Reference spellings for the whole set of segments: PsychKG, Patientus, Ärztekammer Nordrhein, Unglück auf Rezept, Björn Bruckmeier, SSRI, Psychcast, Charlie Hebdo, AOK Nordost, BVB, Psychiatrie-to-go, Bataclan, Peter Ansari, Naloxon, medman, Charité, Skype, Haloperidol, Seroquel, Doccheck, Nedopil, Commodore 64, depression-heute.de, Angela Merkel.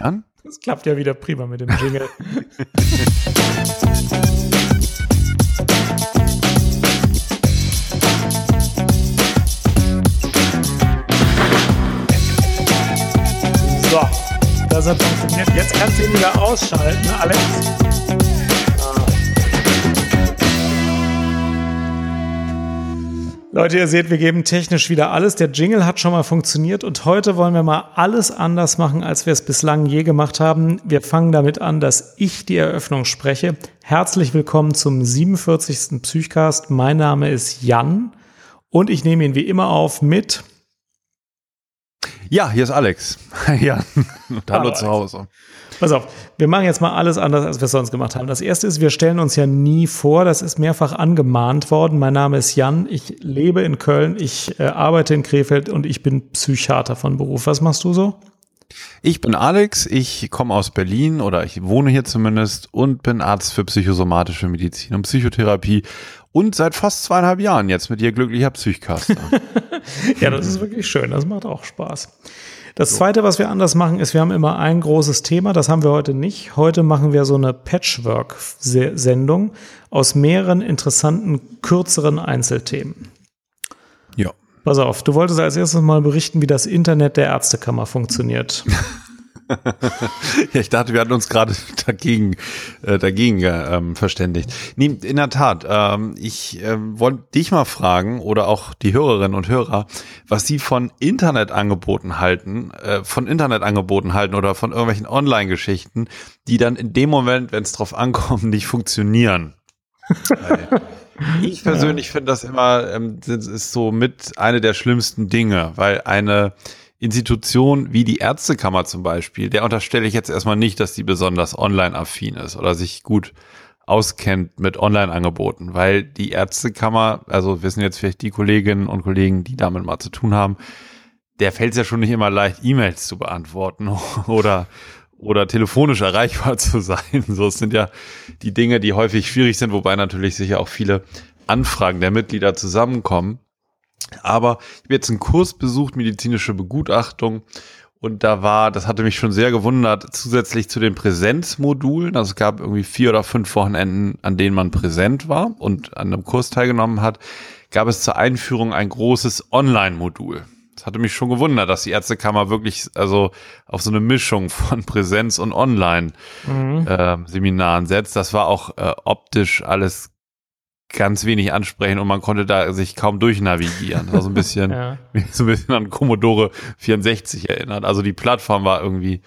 an. Das klappt ja wieder prima mit dem Jingle. So, das hat funktioniert. Jetzt kannst du ihn wieder ausschalten, ne, Alex. Leute, ihr seht, wir geben technisch wieder alles. Der Jingle hat schon mal funktioniert und heute wollen wir mal alles anders machen, als wir es bislang je gemacht haben. Wir fangen damit an, dass ich die Eröffnung spreche. Herzlich willkommen zum 47. Psychcast. Mein Name ist Jan und ich nehme ihn wie immer auf mit... Ja, hier ist Alex. Ja, hallo zu Hause. Pass auf, wir machen jetzt mal alles anders, als wir es sonst gemacht haben. Das erste ist, wir stellen uns ja nie vor. Das ist mehrfach angemahnt worden. Mein Name ist Jan, ich lebe in Köln, ich arbeite in Krefeld und ich bin Psychiater von Beruf. Was machst du so? Ich bin Alex, ich komme aus Berlin oder ich wohne hier zumindest und bin Arzt für psychosomatische Medizin und Psychotherapie und seit fast 2,5 Jahren jetzt mit dir glücklicher Psychcaster. Ja, das ist wirklich schön, das macht auch Spaß. Das Zweite, was wir anders machen, ist, wir haben immer ein großes Thema, das haben wir heute nicht. Heute machen wir so eine Patchwork-Sendung aus mehreren interessanten, kürzeren Einzelthemen. Ja. Pass auf, du wolltest als erstes mal berichten, wie das Internet der Ärztekammer funktioniert. Ja, ich dachte, wir hatten uns gerade dagegen verständigt. Nee, in der Tat, ich wollte dich mal fragen oder auch die Hörerinnen und Hörer, was sie von Internetangeboten halten, oder von irgendwelchen Online-Geschichten, die dann in dem Moment, wenn es drauf ankommt, nicht funktionieren. Ich persönlich finde das immer, das ist so mit eine der schlimmsten Dinge, weil eine Institution wie die Ärztekammer zum Beispiel, der unterstelle ich jetzt erstmal nicht, dass die besonders online-affin ist oder sich gut auskennt mit Online-Angeboten, weil die Ärztekammer, also wissen jetzt vielleicht die Kolleginnen und Kollegen, die damit mal zu tun haben, der fällt es ja schon nicht immer leicht, E-Mails zu beantworten oder telefonisch erreichbar zu sein. So, es sind ja die Dinge, die häufig schwierig sind, wobei natürlich sicher auch viele Anfragen der Mitglieder zusammenkommen. Aber ich habe jetzt einen Kurs besucht, medizinische Begutachtung, und da war, das hatte mich schon sehr gewundert, zusätzlich zu den Präsenzmodulen, also es gab irgendwie 4 oder 5 Wochenenden, an denen man präsent war und an einem Kurs teilgenommen hat, gab es zur Einführung ein großes Online-Modul. Das hatte mich schon gewundert, dass die Ärztekammer wirklich also auf so eine Mischung von Präsenz und Online-Seminaren setzt. Das war auch optisch alles ganz wenig ansprechen und man konnte da sich kaum durchnavigieren. Das war so ein bisschen, so ein bisschen an Commodore 64 erinnert. Also die Plattform war irgendwie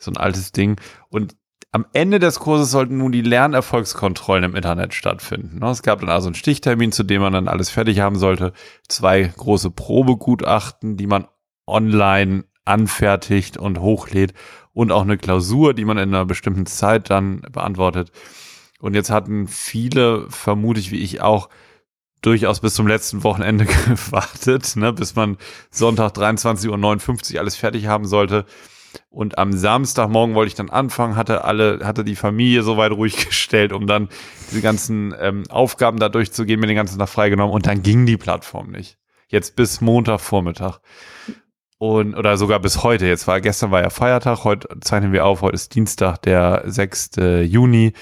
so ein altes Ding. Und am Ende des Kurses sollten nun die Lernerfolgskontrollen im Internet stattfinden. Es gab dann also einen Stichtermin, zu dem man dann alles fertig haben sollte. 2 große Probegutachten, die man online anfertigt und hochlädt, und auch eine Klausur, die man in einer bestimmten Zeit dann beantwortet. Und jetzt hatten viele, vermute ich wie ich auch, durchaus bis zum letzten Wochenende gewartet, ne, bis man Sonntag 23.59 Uhr alles fertig haben sollte. Und am Samstagmorgen wollte ich dann anfangen, hatte die Familie soweit ruhig gestellt, um dann diese ganzen Aufgaben da durchzugehen, mir den ganzen Tag freigenommen. Und dann ging die Plattform nicht. Jetzt bis Montagvormittag. Und, oder sogar bis heute. Jetzt war, gestern war ja Feiertag, heute zeichnen wir auf, heute ist Dienstag, der 6. Juni.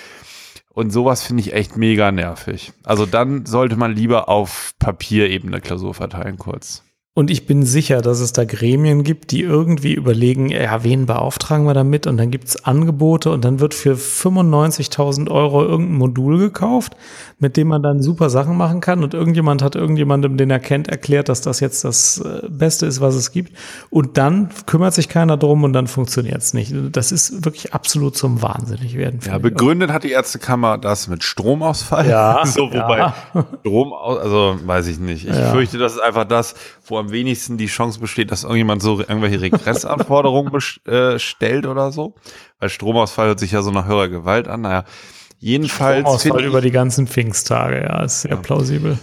Und sowas finde ich echt mega nervig. Also dann sollte man lieber auf Papier eben eine Klausur verteilen kurz. Und ich bin sicher, dass es da Gremien gibt, die irgendwie überlegen, ja, wen beauftragen wir damit? Und dann gibt es Angebote und dann wird für 95.000 Euro irgendein Modul gekauft, mit dem man dann super Sachen machen kann. Und irgendjemand hat irgendjemandem, den er kennt, erklärt, dass das jetzt das Beste ist, was es gibt. Und dann kümmert sich keiner drum und dann funktioniert es nicht. Das ist wirklich absolut zum Wahnsinnigwerden. Ja, begründet hat die Ärztekammer das mit Stromausfall. Ja, so, wobei ja. Strom, also weiß ich nicht. Ich fürchte, das ist einfach das, wo am wenigsten die Chance besteht, dass irgendjemand so irgendwelche Regressanforderungen stellt oder so. Weil Stromausfall hört sich ja so nach höherer Gewalt an. Naja, jedenfalls. Stromausfall über die ganzen Pfingsttage, ja, ist sehr plausibel.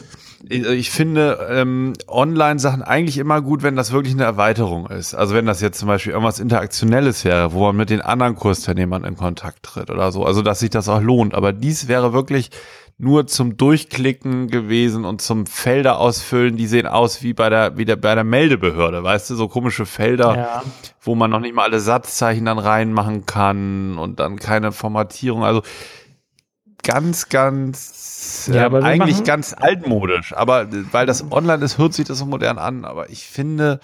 Ich finde Online-Sachen eigentlich immer gut, wenn das wirklich eine Erweiterung ist. Also wenn das jetzt zum Beispiel irgendwas Interaktionelles wäre, wo man mit den anderen Kursteilnehmern in Kontakt tritt oder so. Also dass sich das auch lohnt. Aber dies wäre wirklich nur zum Durchklicken gewesen und zum Felder ausfüllen. Die sehen aus wie bei der Meldebehörde, weißt du, so komische Felder, ja, wo man noch nicht mal alle Satzzeichen dann reinmachen kann und dann keine Formatierung. Also ganz, ja, eigentlich ganz altmodisch. Aber weil das online ist, hört sich das so modern an. Aber ich finde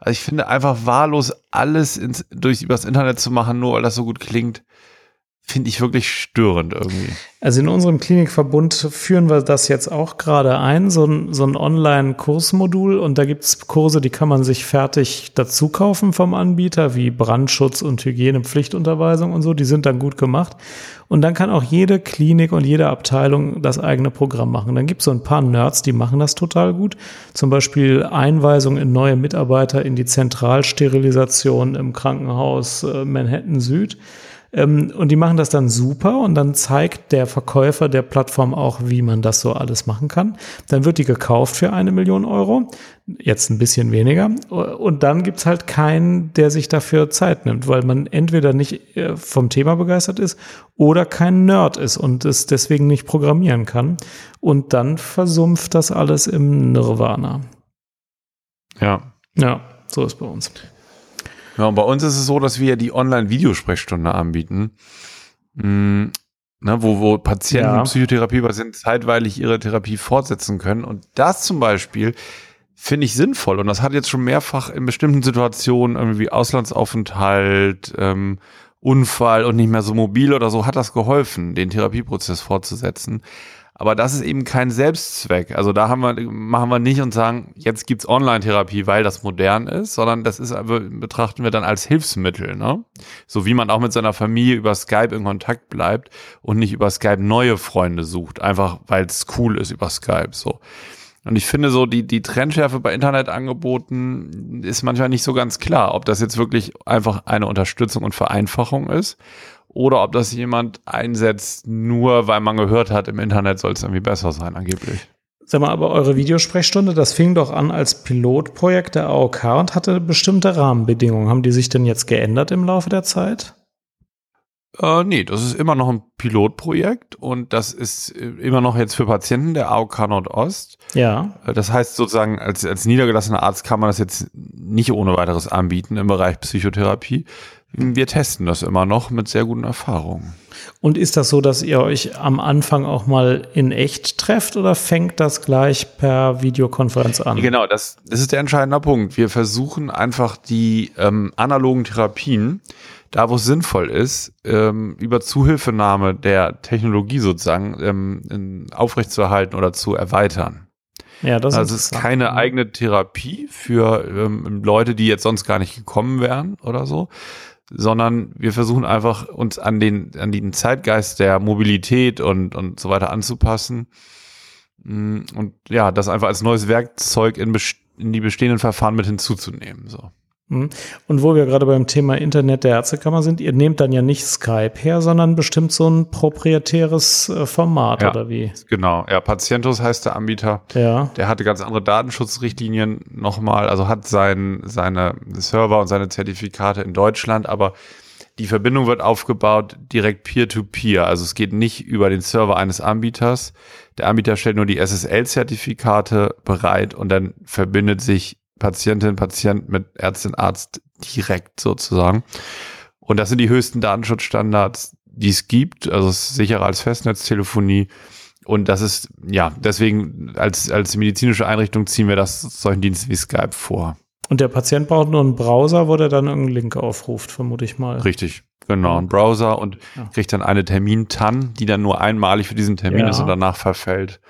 einfach wahllos alles übers Internet zu machen, nur weil das so gut klingt, finde ich wirklich störend irgendwie. Also in unserem Klinikverbund führen wir das jetzt auch gerade ein, so ein Online-Kursmodul, und da gibt es Kurse, die kann man sich fertig dazu kaufen vom Anbieter, wie Brandschutz und Hygienepflichtunterweisung und so, die sind dann gut gemacht, und dann kann auch jede Klinik und jede Abteilung das eigene Programm machen. Dann gibt es so ein paar Nerds, die machen das total gut, zum Beispiel Einweisung in neue Mitarbeiter in die Zentralsterilisation im Krankenhaus Manhattan Süd. Und die machen das dann super, und dann zeigt der Verkäufer der Plattform auch, wie man das so alles machen kann. Dann wird die gekauft für 1 Million Euro, jetzt ein bisschen weniger. Und dann gibt's halt keinen, der sich dafür Zeit nimmt, weil man entweder nicht vom Thema begeistert ist oder kein Nerd ist und es deswegen nicht programmieren kann. Und dann versumpft das alles im Nirvana. Ja. Ja, so ist bei uns. Ja, und bei uns ist es so, dass wir die Online-Videosprechstunde anbieten, ne, wo Patienten mit Psychotherapie zeitweilig ihre Therapie fortsetzen können. Und das zum Beispiel finde ich sinnvoll. Und das hat jetzt schon mehrfach in bestimmten Situationen, irgendwie Auslandsaufenthalt, Unfall und nicht mehr so mobil oder so, hat das geholfen, den Therapieprozess fortzusetzen. Aber das ist eben kein Selbstzweck. Also da machen wir nicht und sagen, jetzt gibt's Online-Therapie, weil das modern ist, sondern das ist, betrachten wir dann als Hilfsmittel, ne? So wie man auch mit seiner Familie über Skype in Kontakt bleibt und nicht über Skype neue Freunde sucht, einfach weil es cool ist über Skype, so. Und ich finde so, die Trendschärfe bei Internetangeboten ist manchmal nicht so ganz klar, ob das jetzt wirklich einfach eine Unterstützung und Vereinfachung ist, oder ob das jemand einsetzt, nur weil man gehört hat, im Internet soll es irgendwie besser sein, angeblich. Sag mal, aber eure Videosprechstunde, das fing doch an als Pilotprojekt der AOK und hatte bestimmte Rahmenbedingungen. Haben die sich denn jetzt geändert im Laufe der Zeit? Nee, das ist immer noch ein Pilotprojekt, und das ist immer noch jetzt für Patienten der AOK Nordost. Ja. Das heißt sozusagen, als niedergelassener Arzt kann man das jetzt nicht ohne weiteres anbieten im Bereich Psychotherapie. Wir testen das immer noch mit sehr guten Erfahrungen. Und ist das so, dass ihr euch am Anfang auch mal in echt trefft, oder fängt das gleich per Videokonferenz an? Genau, das ist der entscheidende Punkt. Wir versuchen einfach die analogen Therapien, da wo es sinnvoll ist, über Zuhilfenahme der Technologie sozusagen aufrechtzuerhalten oder zu erweitern. Ja, das also es ist keine eigene Therapie für Leute, die jetzt sonst gar nicht gekommen wären oder so, sondern wir versuchen einfach, uns an den Zeitgeist der Mobilität und so weiter anzupassen, und ja, das einfach als neues Werkzeug in die bestehenden Verfahren mit hinzuzunehmen, so. Und wo wir gerade beim Thema Internet der Ärztekammer sind, ihr nehmt dann ja nicht Skype her, sondern bestimmt so ein proprietäres Format, ja, oder wie? Genau, ja, Patientus heißt der Anbieter. Ja. Der hatte ganz andere Datenschutzrichtlinien nochmal, also hat seine Server und seine Zertifikate in Deutschland, aber die Verbindung wird aufgebaut direkt Peer-to-Peer, also es geht nicht über den Server eines Anbieters. Der Anbieter stellt nur die SSL-Zertifikate bereit, und dann verbindet sich Patientin, Patient mit Ärztin, Arzt direkt sozusagen. Und das sind die höchsten Datenschutzstandards, die es gibt. Also es ist sicherer als Festnetztelefonie. Und das ist, ja, deswegen als medizinische Einrichtung ziehen wir das solchen Diensten wie Skype vor. Und der Patient braucht nur einen Browser, wo der dann irgendeinen Link aufruft, vermute ich mal. Richtig, genau, einen Browser, und kriegt dann eine Termin-TAN, die dann nur einmalig für diesen Termin ist und danach verfällt.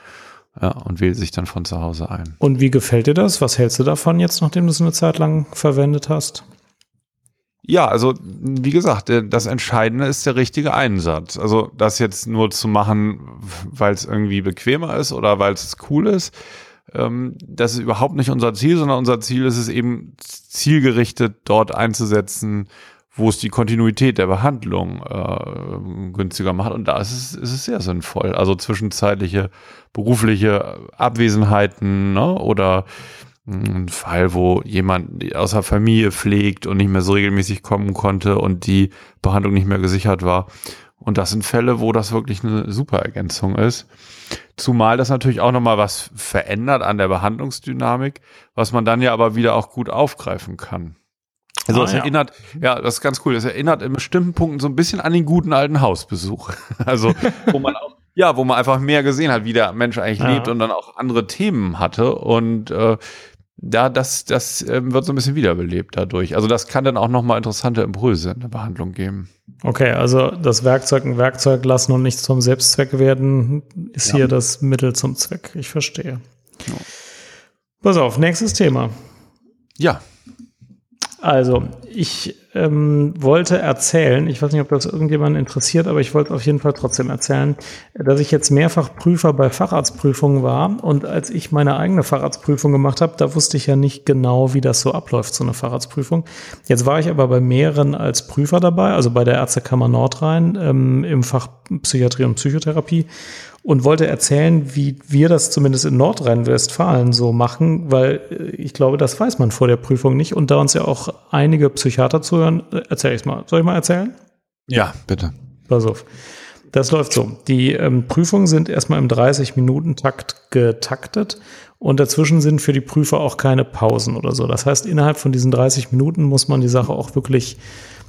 Ja, und wählt sich dann von zu Hause ein. Und wie gefällt dir das? Was hältst du davon jetzt, nachdem du es eine Zeit lang verwendet hast? Ja, also wie gesagt, das Entscheidende ist der richtige Einsatz. Also das jetzt nur zu machen, weil es irgendwie bequemer ist oder weil es cool ist, das ist überhaupt nicht unser Ziel, sondern unser Ziel ist es eben, zielgerichtet dort einzusetzen, wo es die Kontinuität der Behandlung günstiger macht. Und da ist es sehr sinnvoll. Also zwischenzeitliche berufliche Abwesenheiten, ne? Oder ein Fall, wo jemand aus der Familie pflegt und nicht mehr so regelmäßig kommen konnte und die Behandlung nicht mehr gesichert war. Und das sind Fälle, wo das wirklich eine super Ergänzung ist. Zumal das natürlich auch nochmal was verändert an der Behandlungsdynamik, was man dann ja aber wieder auch gut aufgreifen kann. Also das erinnert, ja, das ist ganz cool, das erinnert in bestimmten Punkten so ein bisschen an den guten alten Hausbesuch. Also wo man auch, ja, wo man einfach mehr gesehen hat, wie der Mensch eigentlich lebt und dann auch andere Themen hatte. Und das wird so ein bisschen wiederbelebt dadurch. Also das kann dann auch nochmal interessante Impulse in der Behandlung geben. Okay, also das Werkzeug ein Werkzeug lassen und nicht zum Selbstzweck werden, ist hier das Mittel zum Zweck. Ich verstehe. Ja. Pass auf, nächstes Thema. Ja. Also, ich wollte erzählen, ich weiß nicht, ob das irgendjemanden interessiert, aber ich wollte auf jeden Fall trotzdem erzählen, dass ich jetzt mehrfach Prüfer bei Facharztprüfungen war. Und als ich meine eigene Facharztprüfung gemacht habe, da wusste ich ja nicht genau, wie das so abläuft, so eine Facharztprüfung. Jetzt war ich aber bei mehreren als Prüfer dabei, also bei der Ärztekammer Nordrhein im Fach Psychiatrie und Psychotherapie. Und wollte erzählen, wie wir das zumindest in Nordrhein-Westfalen so machen, weil ich glaube, das weiß man vor der Prüfung nicht. Und da uns ja auch einige Psychiater zuhören, erzähle ich es mal. Soll ich mal erzählen? Ja, bitte. Pass auf. Das läuft so. Die Prüfungen sind erstmal im 30-Minuten-Takt getaktet und dazwischen sind für die Prüfer auch keine Pausen oder so. Das heißt, innerhalb von diesen 30 Minuten muss man die Sache auch wirklich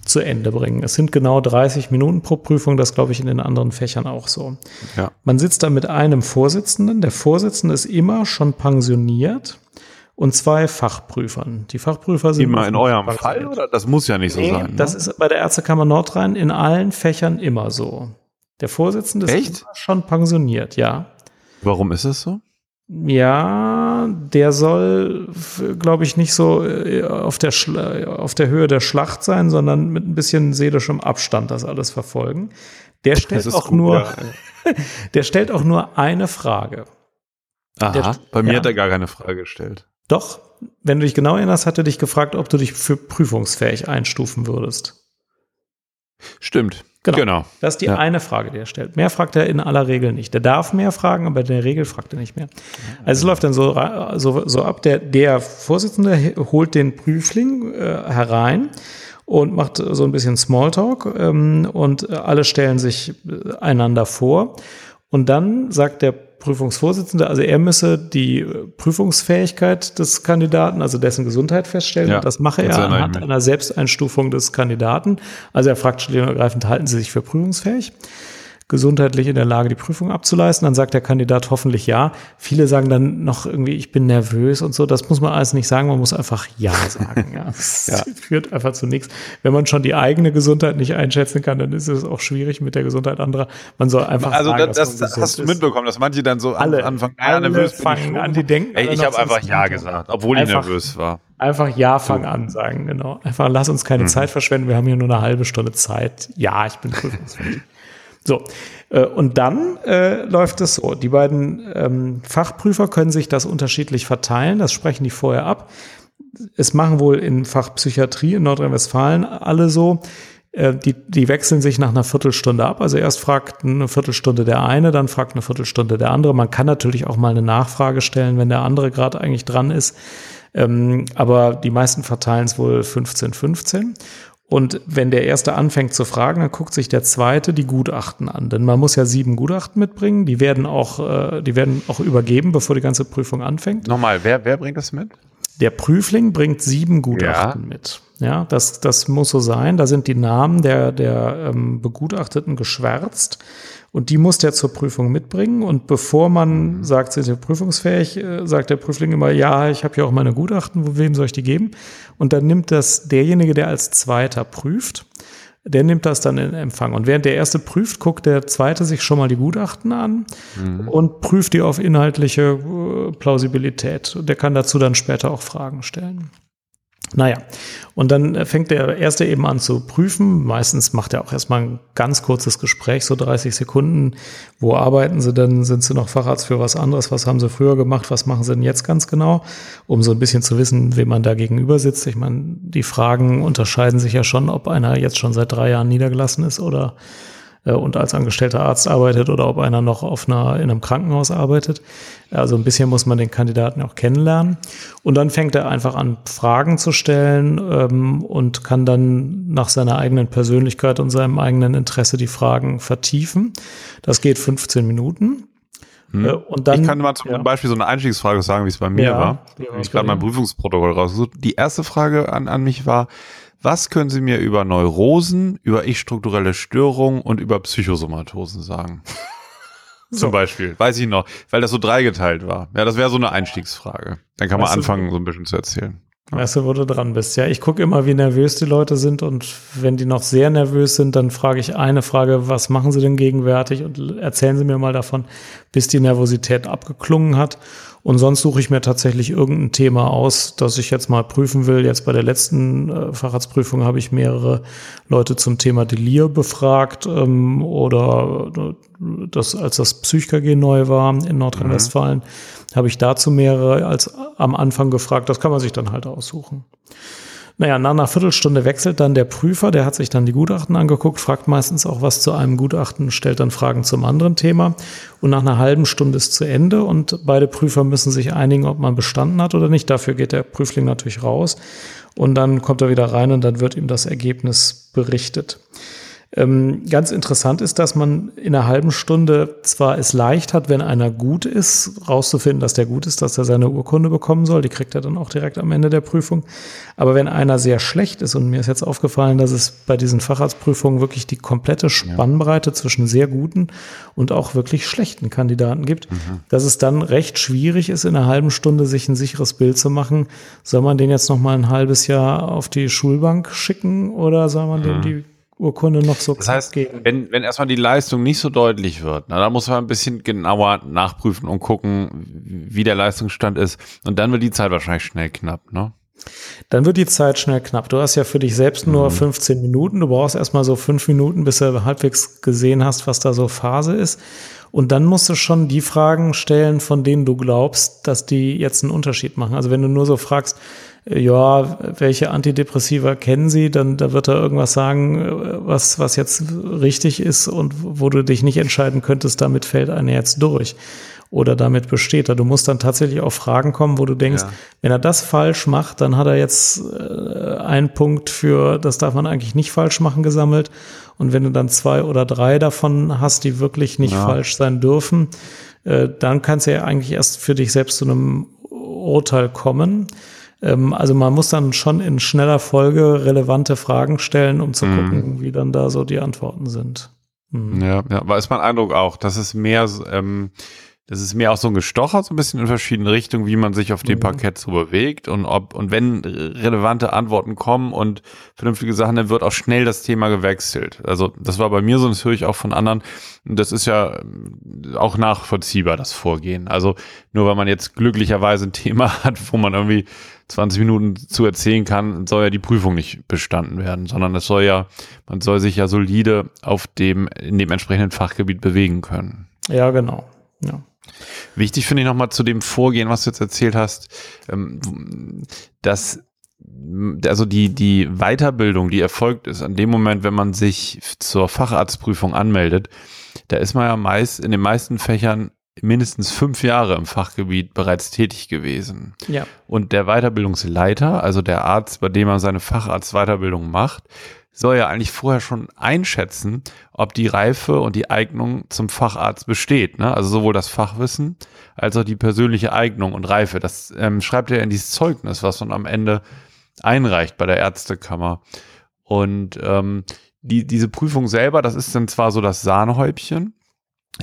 zu Ende bringen. Es sind genau 30 Minuten pro Prüfung, das glaube ich in den anderen Fächern auch so. Ja. Man sitzt da mit einem Vorsitzenden. Der Vorsitzende ist immer schon pensioniert und 2 Fachprüfern. Die Fachprüfer sind immer in eurem Fall, oder? Das muss ja nicht so sein. Ne? Das ist bei der Ärztekammer Nordrhein in allen Fächern immer so. Der Vorsitzende ist immer schon pensioniert, ja. Warum ist es so? Ja, der soll, glaube ich, nicht so auf der Höhe der Schlacht sein, sondern mit ein bisschen seelischem Abstand das alles verfolgen. Der stellt auch nur eine Frage. Aha, bei mir hat er gar keine Frage gestellt. Doch, wenn du dich genau erinnerst, hat er dich gefragt, ob du dich für prüfungsfähig einstufen würdest. Stimmt. Genau. Das ist die eine Frage, die er stellt. Mehr fragt er in aller Regel nicht. Der darf mehr fragen, aber in der Regel fragt er nicht mehr. Also es läuft dann so ab. Der Vorsitzende holt den Prüfling herein und macht so ein bisschen Smalltalk und alle stellen sich einander vor. Und dann sagt der Prüfungsvorsitzende, also er müsse die Prüfungsfähigkeit des Kandidaten, also dessen Gesundheit feststellen. Ja, das mache er anhand einer Selbsteinstufung des Kandidaten. Also er fragt schlicht und ergreifend, halten Sie sich für prüfungsfähig? Gesundheitlich in der Lage, die Prüfung abzuleisten? Dann sagt der Kandidat hoffentlich ja. Viele sagen dann noch irgendwie, ich bin nervös und so. Das muss man alles nicht sagen, man muss einfach ja sagen. Ja. Das führt einfach zu nichts. Wenn man schon die eigene Gesundheit nicht einschätzen kann, dann ist es auch schwierig mit der Gesundheit anderer. Man soll einfach sagen, dass man hast du mitbekommen, dass manche dann so anfangen, nervös fangen an, die denken. Ey, ich habe einfach ja gesagt, obwohl ich nervös war. Einfach ja, fang an sagen, genau. Einfach lass uns keine Zeit verschwenden, wir haben hier nur eine halbe Stunde Zeit. Ja, ich bin prüfungsfähig. So, und dann läuft es so. Die beiden Fachprüfer können sich das unterschiedlich verteilen. Das sprechen die vorher ab. Es machen wohl in Fach Psychiatrie in Nordrhein-Westfalen alle so. Die wechseln sich nach einer Viertelstunde ab. Also erst fragt eine Viertelstunde der eine, dann fragt eine Viertelstunde der andere. Man kann natürlich auch mal eine Nachfrage stellen, wenn der andere gerade eigentlich dran ist. Aber die meisten verteilen es wohl 15-15. Und wenn der Erste anfängt zu fragen, dann guckt sich der Zweite die Gutachten an. Denn man muss ja 7 Gutachten mitbringen. Die werden auch übergeben, bevor die ganze Prüfung anfängt. Nochmal, wer bringt das mit? Der Prüfling bringt 7 Gutachten mit. Ja, das muss so sein. Da sind die Namen der Begutachteten geschwärzt. Und die muss der zur Prüfung mitbringen. Und bevor man sagt, sind Sie prüfungsfähig, sagt der Prüfling immer, ja, ich habe ja auch meine Gutachten, wem soll ich die geben? Und dann nimmt das derjenige, der als Zweiter prüft, der nimmt das dann in Empfang. Und während der Erste prüft, guckt der Zweite sich schon mal die Gutachten an und prüft die auf inhaltliche Plausibilität. Und der kann dazu dann später auch Fragen stellen. Naja, und dann fängt der Erste eben an zu prüfen. Meistens macht er auch erstmal ein ganz kurzes Gespräch, so 30 Sekunden. Wo arbeiten Sie denn? Sind Sie noch Facharzt für was anderes? Was haben Sie früher gemacht? Was machen Sie denn jetzt ganz genau? Um so ein bisschen zu wissen, wem man da gegenüber sitzt. Ich meine, die Fragen unterscheiden sich ja schon, ob einer jetzt schon seit 3 Jahren niedergelassen ist oder und als angestellter Arzt arbeitet oder ob einer noch in einem Krankenhaus arbeitet. Also ein bisschen muss man den Kandidaten auch kennenlernen. Und dann fängt er einfach an, Fragen zu stellen und kann dann nach seiner eigenen Persönlichkeit und seinem eigenen Interesse die Fragen vertiefen. Das geht 15 Minuten. Und dann, ich kann mal zum Beispiel so eine Einstiegsfrage sagen, wie es bei mir war. Ich gerade mein Prüfungsprotokoll rausgesucht. Die erste Frage an mich war, was können Sie mir über Neurosen, über ich-strukturelle Störungen und über Psychosomatosen sagen? Zum Beispiel, weiß ich noch, weil das so dreigeteilt war. Ja, das wäre so eine Einstiegsfrage. Dann kann man anfangen, so ein bisschen zu erzählen. Weißt du, wo du dran bist. Ja, ich gucke immer, wie nervös die Leute sind, und wenn die noch sehr nervös sind, dann frage ich eine Frage, was machen sie denn gegenwärtig, und erzählen sie mir mal davon, bis die Nervosität abgeklungen hat. Und sonst suche ich mir tatsächlich irgendein Thema aus, das ich jetzt mal prüfen will. Jetzt bei der letzten Facharztprüfung habe ich mehrere Leute zum Thema Delir befragt, oder das, als das PsychKG neu war in Nordrhein-Westfalen, habe ich dazu mehrere als am Anfang gefragt. Das kann man sich dann halt aussuchen. Naja, nach einer Viertelstunde wechselt dann der Prüfer, der hat sich dann die Gutachten angeguckt, fragt meistens auch was zu einem Gutachten, stellt dann Fragen zum anderen Thema, und nach einer halben Stunde ist zu Ende und beide Prüfer müssen sich einigen, ob man bestanden hat oder nicht. Dafür geht der Prüfling natürlich raus und dann kommt er wieder rein und dann wird ihm das Ergebnis berichtet. Ganz interessant ist, dass man in einer halben Stunde zwar es leicht hat, wenn einer gut ist, rauszufinden, dass der gut ist, dass er seine Urkunde bekommen soll. Die kriegt er dann auch direkt am Ende der Prüfung. Aber wenn einer sehr schlecht ist, und mir ist jetzt aufgefallen, dass es bei diesen Facharztprüfungen wirklich die komplette Spannbreite zwischen sehr guten und auch wirklich schlechten Kandidaten gibt, dass es dann recht schwierig ist, in einer halben Stunde sich ein sicheres Bild zu machen. Soll man den jetzt noch mal ein halbes Jahr auf die Schulbank schicken oder soll man dem die Urkunde noch so geben? Das heißt, wenn erstmal die Leistung nicht so deutlich wird, na, dann muss man ein bisschen genauer nachprüfen und gucken, wie der Leistungsstand ist. Und dann wird die Zeit wahrscheinlich schnell knapp, ne? Dann wird die Zeit schnell knapp. Du hast ja für dich selbst nur 15 Minuten. Du brauchst erstmal so 5 Minuten, bis du halbwegs gesehen hast, was da so Phase ist. Und dann musst du schon die Fragen stellen, von denen du glaubst, dass die jetzt einen Unterschied machen. Also wenn du nur so fragst, ja, welche Antidepressiva kennen Sie? Dann da wird er irgendwas sagen, was jetzt richtig ist und wo du dich nicht entscheiden könntest, damit fällt einer jetzt durch oder damit besteht er. Du musst dann tatsächlich auf Fragen kommen, wo du denkst, wenn er das falsch macht, dann hat er jetzt einen Punkt für, das darf man eigentlich nicht falsch machen, gesammelt. Und wenn du dann 2 oder 3 davon hast, die wirklich nicht falsch sein dürfen, dann kannst du ja eigentlich erst für dich selbst zu einem Urteil kommen. Also man muss dann schon in schneller Folge relevante Fragen stellen, um zu gucken, wie dann da so die Antworten sind. Ja, aber ist mein Eindruck auch, dass es mehr auch so ein Gestocher, so ein bisschen in verschiedene Richtungen, wie man sich auf dem Parkett so bewegt, und wenn relevante Antworten kommen und vernünftige Sachen, dann wird auch schnell das Thema gewechselt. Also das war bei mir so, das höre ich auch von anderen. Das ist ja auch nachvollziehbar, das Vorgehen. Also nur weil man jetzt glücklicherweise ein Thema hat, wo man irgendwie 20 Minuten zu erzählen kann, soll ja die Prüfung nicht bestanden werden, sondern man soll sich ja solide auf in dem entsprechenden Fachgebiet bewegen können. Ja, genau. Ja. Wichtig finde ich nochmal zu dem Vorgehen, was du jetzt erzählt hast, dass also die Weiterbildung, die erfolgt ist, an dem Moment, wenn man sich zur Facharztprüfung anmeldet, da ist man ja in den meisten Fächern mindestens 5 Jahre im Fachgebiet bereits tätig gewesen. Ja. Und der Weiterbildungsleiter, also der Arzt, bei dem man seine Facharztweiterbildung macht, soll ja eigentlich vorher schon einschätzen, ob die Reife und die Eignung zum Facharzt besteht, ne? Also sowohl das Fachwissen als auch die persönliche Eignung und Reife. Das schreibt er in dieses Zeugnis, was man am Ende einreicht bei der Ärztekammer. Und diese Prüfung selber, das ist dann zwar so das Sahnehäubchen,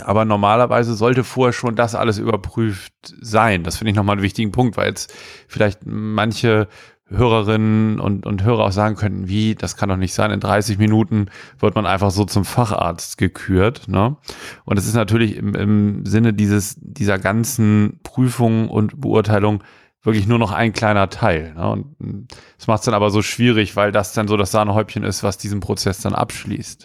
aber normalerweise sollte vorher schon das alles überprüft sein. Das finde ich nochmal einen wichtigen Punkt, weil jetzt vielleicht manche Hörerinnen und Hörer auch sagen könnten, wie, das kann doch nicht sein, in 30 Minuten wird man einfach so zum Facharzt gekürt, ne? Und es ist natürlich im Sinne dieser ganzen Prüfung und Beurteilung wirklich nur noch ein kleiner Teil, ne? Und das macht es dann aber so schwierig, weil das dann so das Sahnehäubchen ist, was diesen Prozess dann abschließt.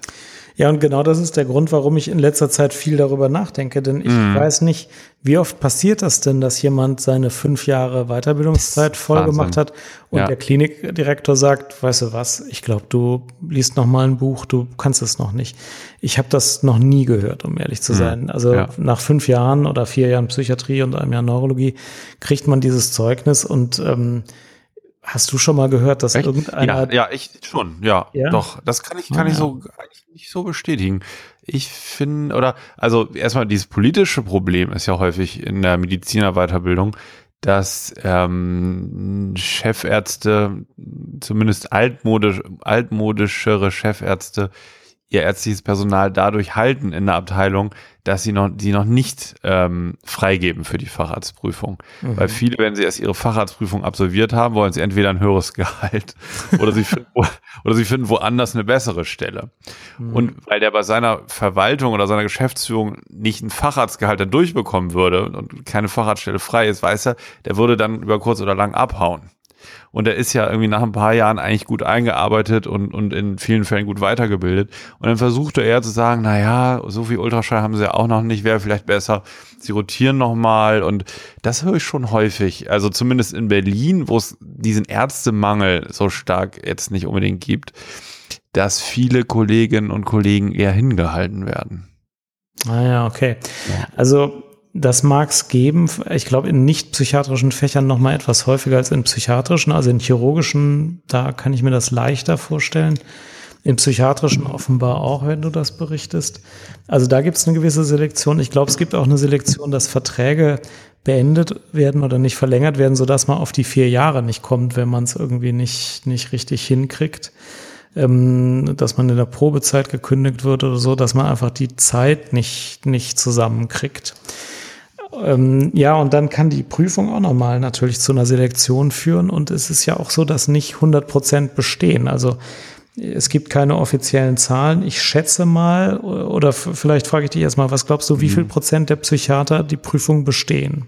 Ja, und genau das ist der Grund, warum ich in letzter Zeit viel darüber nachdenke, denn ich weiß nicht, Wie oft passiert das denn, dass jemand seine 5 Jahre Weiterbildungszeit voll Wahnsinn. Gemacht hat und der Klinikdirektor sagt, weißt du was, ich glaube, du liest noch mal ein Buch, du kannst es noch nicht. Ich habe das noch nie gehört, um ehrlich zu sein. Also nach 5 Jahren oder 4 Jahren Psychiatrie und 1 Jahr Neurologie kriegt man dieses Zeugnis und hast du schon mal gehört, dass irgendeiner... Ja, ich schon. Das kann ich so eigentlich nicht so bestätigen. Ich finde, also erstmal dieses politische Problem ist ja häufig in der Medizinerweiterbildung, dass Chefärzte, zumindest altmodischere Chefärzte, ihr ärztliches Personal dadurch halten in der Abteilung, dass sie noch nicht freigeben für die Facharztprüfung. Mhm. Weil viele, wenn sie erst ihre Facharztprüfung absolviert haben, wollen sie entweder ein höheres Gehalt oder sie finden woanders eine bessere Stelle. Mhm. Und weil der bei seiner Verwaltung oder seiner Geschäftsführung nicht ein Facharztgehalt dann durchbekommen würde und keine Facharztstelle frei ist, weiß er, der würde dann über kurz oder lang abhauen. Und er ist ja irgendwie nach ein paar Jahren eigentlich gut eingearbeitet und in vielen Fällen gut weitergebildet. Und dann versuchte er zu sagen, naja, so viel Ultraschall haben sie ja auch noch nicht, wäre vielleicht besser, sie rotieren nochmal. Und das höre ich schon häufig. Also zumindest in Berlin, wo es diesen Ärztemangel so stark jetzt nicht unbedingt gibt, dass viele Kolleginnen und Kollegen eher hingehalten werden. Ah ja, okay. Ja. Also... das mag es geben, ich glaube in nicht psychiatrischen Fächern noch mal etwas häufiger als in psychiatrischen, also in chirurgischen, da kann ich mir das leichter vorstellen, in psychiatrischen offenbar auch, wenn du das berichtest. Also da gibt es eine gewisse Selektion. Ich glaube, es gibt auch eine Selektion, dass Verträge beendet werden oder nicht verlängert werden, sodass man auf die 4 Jahre nicht kommt, wenn man es irgendwie nicht richtig hinkriegt. Dass man in der Probezeit gekündigt wird oder so, dass man einfach die Zeit nicht zusammenkriegt. Ja, und dann kann die Prüfung auch nochmal natürlich zu einer Selektion führen. Und es ist ja auch so, dass nicht 100% bestehen. Also es gibt keine offiziellen Zahlen. Ich schätze mal, oder vielleicht frage ich dich erstmal, was glaubst du, wie viel Prozent der Psychiater die Prüfung bestehen?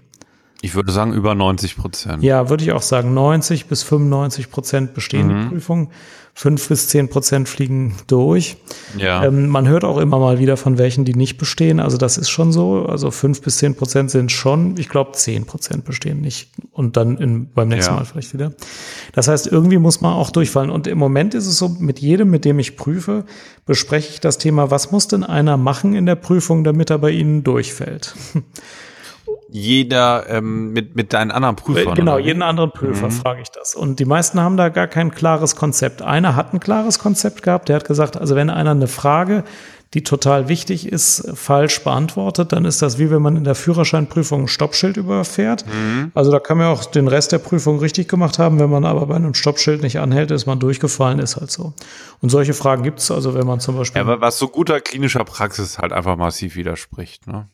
Ich würde sagen, über 90%. Ja, würde ich auch sagen, 90-95% bestehen die Prüfung. 5-10% fliegen durch. Ja. Man hört auch immer mal wieder von welchen, die nicht bestehen. Also das ist schon so. Also 5-10% sind schon. Ich glaube, 10% bestehen nicht. Und dann beim nächsten Mal vielleicht wieder. Das heißt, irgendwie muss man auch durchfallen. Und im Moment ist es so, mit jedem, mit dem ich prüfe, bespreche ich das Thema, was muss denn einer machen in der Prüfung, damit er bei Ihnen durchfällt? Jeder mit deinen anderen Prüfern. Genau, jeden anderen Prüfer frage ich das. Und die meisten haben da gar kein klares Konzept. Einer hat ein klares Konzept gehabt, der hat gesagt, also wenn einer eine Frage, die total wichtig ist, falsch beantwortet, dann ist das wie wenn man in der Führerscheinprüfung ein Stoppschild überfährt. Mhm. Also da kann man auch den Rest der Prüfung richtig gemacht haben, wenn man aber bei einem Stoppschild nicht anhält, ist man durchgefallen, ist halt so. Und solche Fragen gibt es, also wenn man zum Beispiel... Ja, was so guter klinischer Praxis halt einfach massiv widerspricht, ne?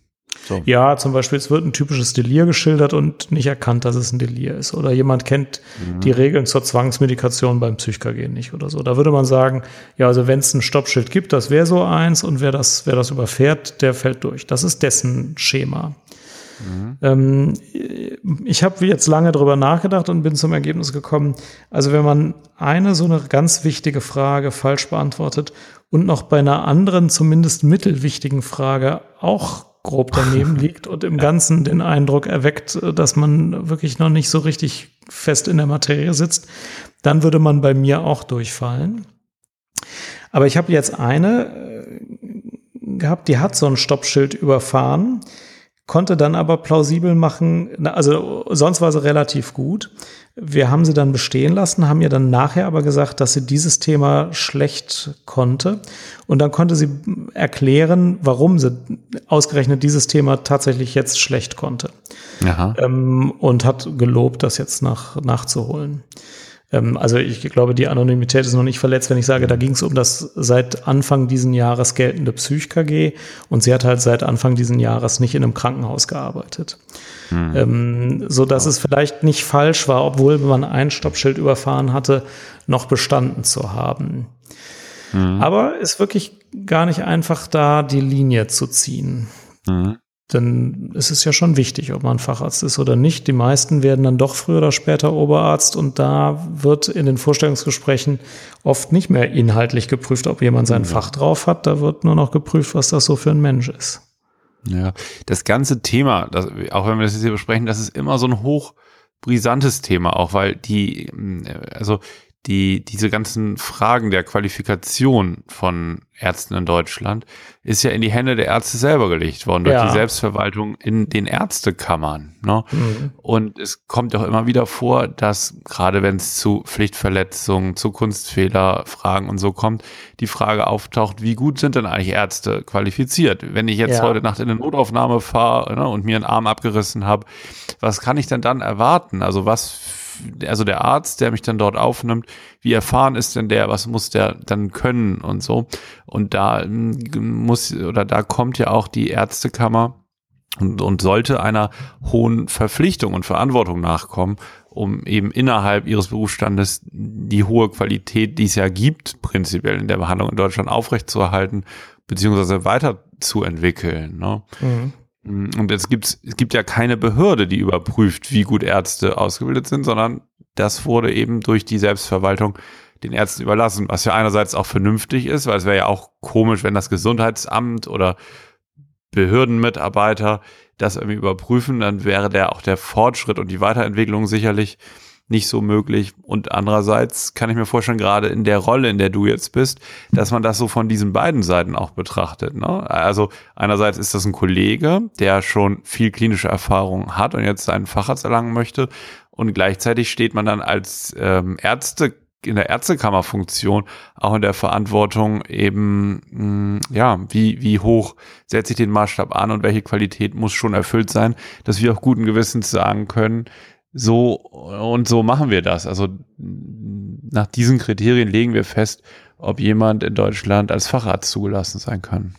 So. Ja, zum Beispiel, es wird ein typisches Delir geschildert und nicht erkannt, dass es ein Delir ist. Oder jemand kennt die Regeln zur Zwangsmedikation beim PsychKG nicht oder so. Da würde man sagen, ja, also wenn es ein Stoppschild gibt, das wäre so eins und wer das überfährt, der fällt durch. Das ist dessen Schema. Ich habe jetzt lange drüber nachgedacht und bin zum Ergebnis gekommen, also wenn man so eine ganz wichtige Frage falsch beantwortet und noch bei einer anderen, zumindest mittelwichtigen Frage auch grob daneben liegt und im Ganzen den Eindruck erweckt, dass man wirklich noch nicht so richtig fest in der Materie sitzt, dann würde man bei mir auch durchfallen. Aber ich habe jetzt eine gehabt, die hat so ein Stoppschild überfahren, konnte dann aber plausibel machen, also sonst war sie relativ gut. Wir haben sie dann bestehen lassen, haben ihr dann nachher aber gesagt, dass sie dieses Thema schlecht konnte. Und dann konnte sie erklären, warum sie ausgerechnet dieses Thema tatsächlich jetzt schlecht konnte. Aha. Und hat gelobt, das jetzt nachzuholen. Also ich glaube, die Anonymität ist noch nicht verletzt, wenn ich sage, da ging es um das seit Anfang diesen Jahres geltende PsychKG und sie hat halt seit Anfang diesen Jahres nicht in einem Krankenhaus gearbeitet. So dass es vielleicht nicht falsch war, obwohl man ein Stoppschild überfahren hatte, noch bestanden zu haben. Aber ist wirklich gar nicht einfach, da die Linie zu ziehen. Denn es ist ja schon wichtig, ob man Facharzt ist oder nicht. Die meisten werden dann doch früher oder später Oberarzt und da wird in den Vorstellungsgesprächen oft nicht mehr inhaltlich geprüft, ob jemand sein Fach drauf hat. Da wird nur noch geprüft, was das so für ein Mensch ist. Ja, das ganze Thema, das, auch wenn wir das jetzt hier besprechen, das ist immer so ein hochbrisantes Thema auch, weil diese ganzen Fragen der Qualifikation von Ärzten in Deutschland ist ja in die Hände der Ärzte selber gelegt worden, durch die Selbstverwaltung in den Ärztekammern. Ne? Mhm. Und es kommt auch immer wieder vor, dass gerade wenn es zu Pflichtverletzungen, zu Kunstfehlerfragen und so kommt, die Frage auftaucht, wie gut sind denn eigentlich Ärzte qualifiziert? Wenn ich jetzt heute Nacht in eine Notaufnahme fahre, ne, und mir einen Arm abgerissen habe, was kann ich denn dann erwarten? Also der Arzt, der mich dann dort aufnimmt, wie erfahren ist denn der, was muss der dann können und so. Und da kommt ja auch die Ärztekammer und sollte einer hohen Verpflichtung und Verantwortung nachkommen, um eben innerhalb ihres Berufsstandes die hohe Qualität, die es ja gibt, prinzipiell in der Behandlung in Deutschland aufrechtzuerhalten, beziehungsweise weiterzuentwickeln, ne? Mhm. Und es gibt ja keine Behörde, die überprüft, wie gut Ärzte ausgebildet sind, sondern das wurde eben durch die Selbstverwaltung den Ärzten überlassen, was ja einerseits auch vernünftig ist, weil es wäre ja auch komisch, wenn das Gesundheitsamt oder Behördenmitarbeiter das irgendwie überprüfen, dann wäre auch der Fortschritt und die Weiterentwicklung sicherlich nicht so möglich. Und andererseits kann ich mir vorstellen, gerade in der Rolle, in der du jetzt bist, dass man das so von diesen beiden Seiten auch betrachtet, ne? Also einerseits ist das ein Kollege, der schon viel klinische Erfahrung hat und jetzt seinen Facharzt erlangen möchte, und gleichzeitig steht man dann als Ärzte in der Ärztekammerfunktion auch in der Verantwortung eben, wie hoch setze ich den Maßstab an und welche Qualität muss schon erfüllt sein, dass wir auch guten Gewissens sagen können, so und so machen wir das. Also nach diesen Kriterien legen wir fest, ob jemand in Deutschland als Facharzt zugelassen sein kann.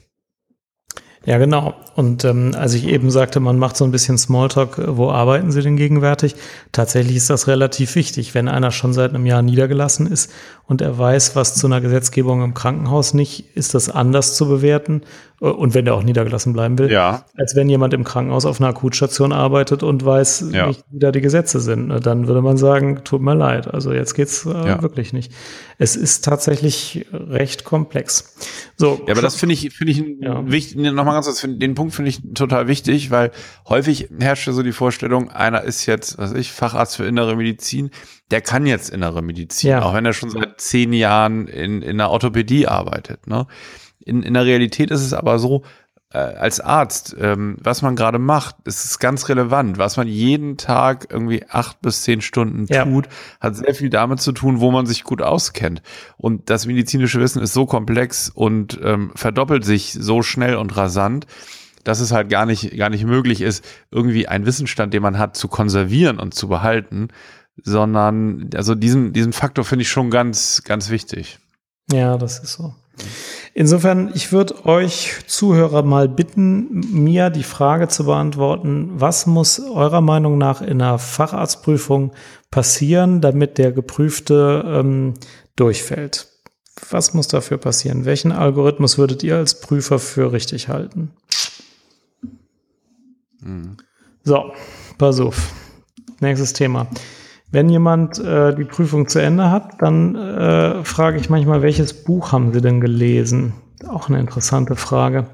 Ja, genau. Und als ich eben sagte, man macht so ein bisschen Smalltalk, wo arbeiten Sie denn gegenwärtig? Tatsächlich ist das relativ wichtig, wenn einer schon seit einem Jahr niedergelassen ist und er weiß, was zu einer Gesetzgebung im Krankenhaus nicht, ist das anders zu bewerten. Und wenn der auch niedergelassen bleiben will, als wenn jemand im Krankenhaus auf einer Akutstation arbeitet und weiß nicht, wie da die Gesetze sind. Dann würde man sagen, tut mir leid. Also jetzt geht's wirklich nicht. Es ist tatsächlich recht komplex. So. Ja, aber das finde ich wichtig, nochmal ganz kurz, den Punkt finde ich total wichtig, weil häufig herrscht so die Vorstellung, einer ist jetzt, Facharzt für innere Medizin, der kann jetzt innere Medizin, auch wenn er schon seit 10 Jahren in der Orthopädie arbeitet, ne? In der Realität ist es aber so, als Arzt, was man gerade macht, ist ganz relevant. Was man jeden Tag irgendwie 8 bis 10 Stunden tut, hat sehr viel damit zu tun, wo man sich gut auskennt. Und das medizinische Wissen ist so komplex und verdoppelt sich so schnell und rasant, dass es halt gar nicht möglich ist, irgendwie einen Wissensstand, den man hat, zu konservieren und zu behalten, sondern also diesen Faktor finde ich schon ganz, ganz wichtig. Ja, das ist so. Insofern, ich würde euch Zuhörer mal bitten, mir die Frage zu beantworten, was muss eurer Meinung nach in einer Facharztprüfung passieren, damit der Geprüfte durchfällt? Was muss dafür passieren? Welchen Algorithmus würdet ihr als Prüfer für richtig halten? Mhm. So, pass auf. Nächstes Thema. Wenn jemand die Prüfung zu Ende hat, dann frage ich manchmal, welches Buch haben Sie denn gelesen? Auch eine interessante Frage.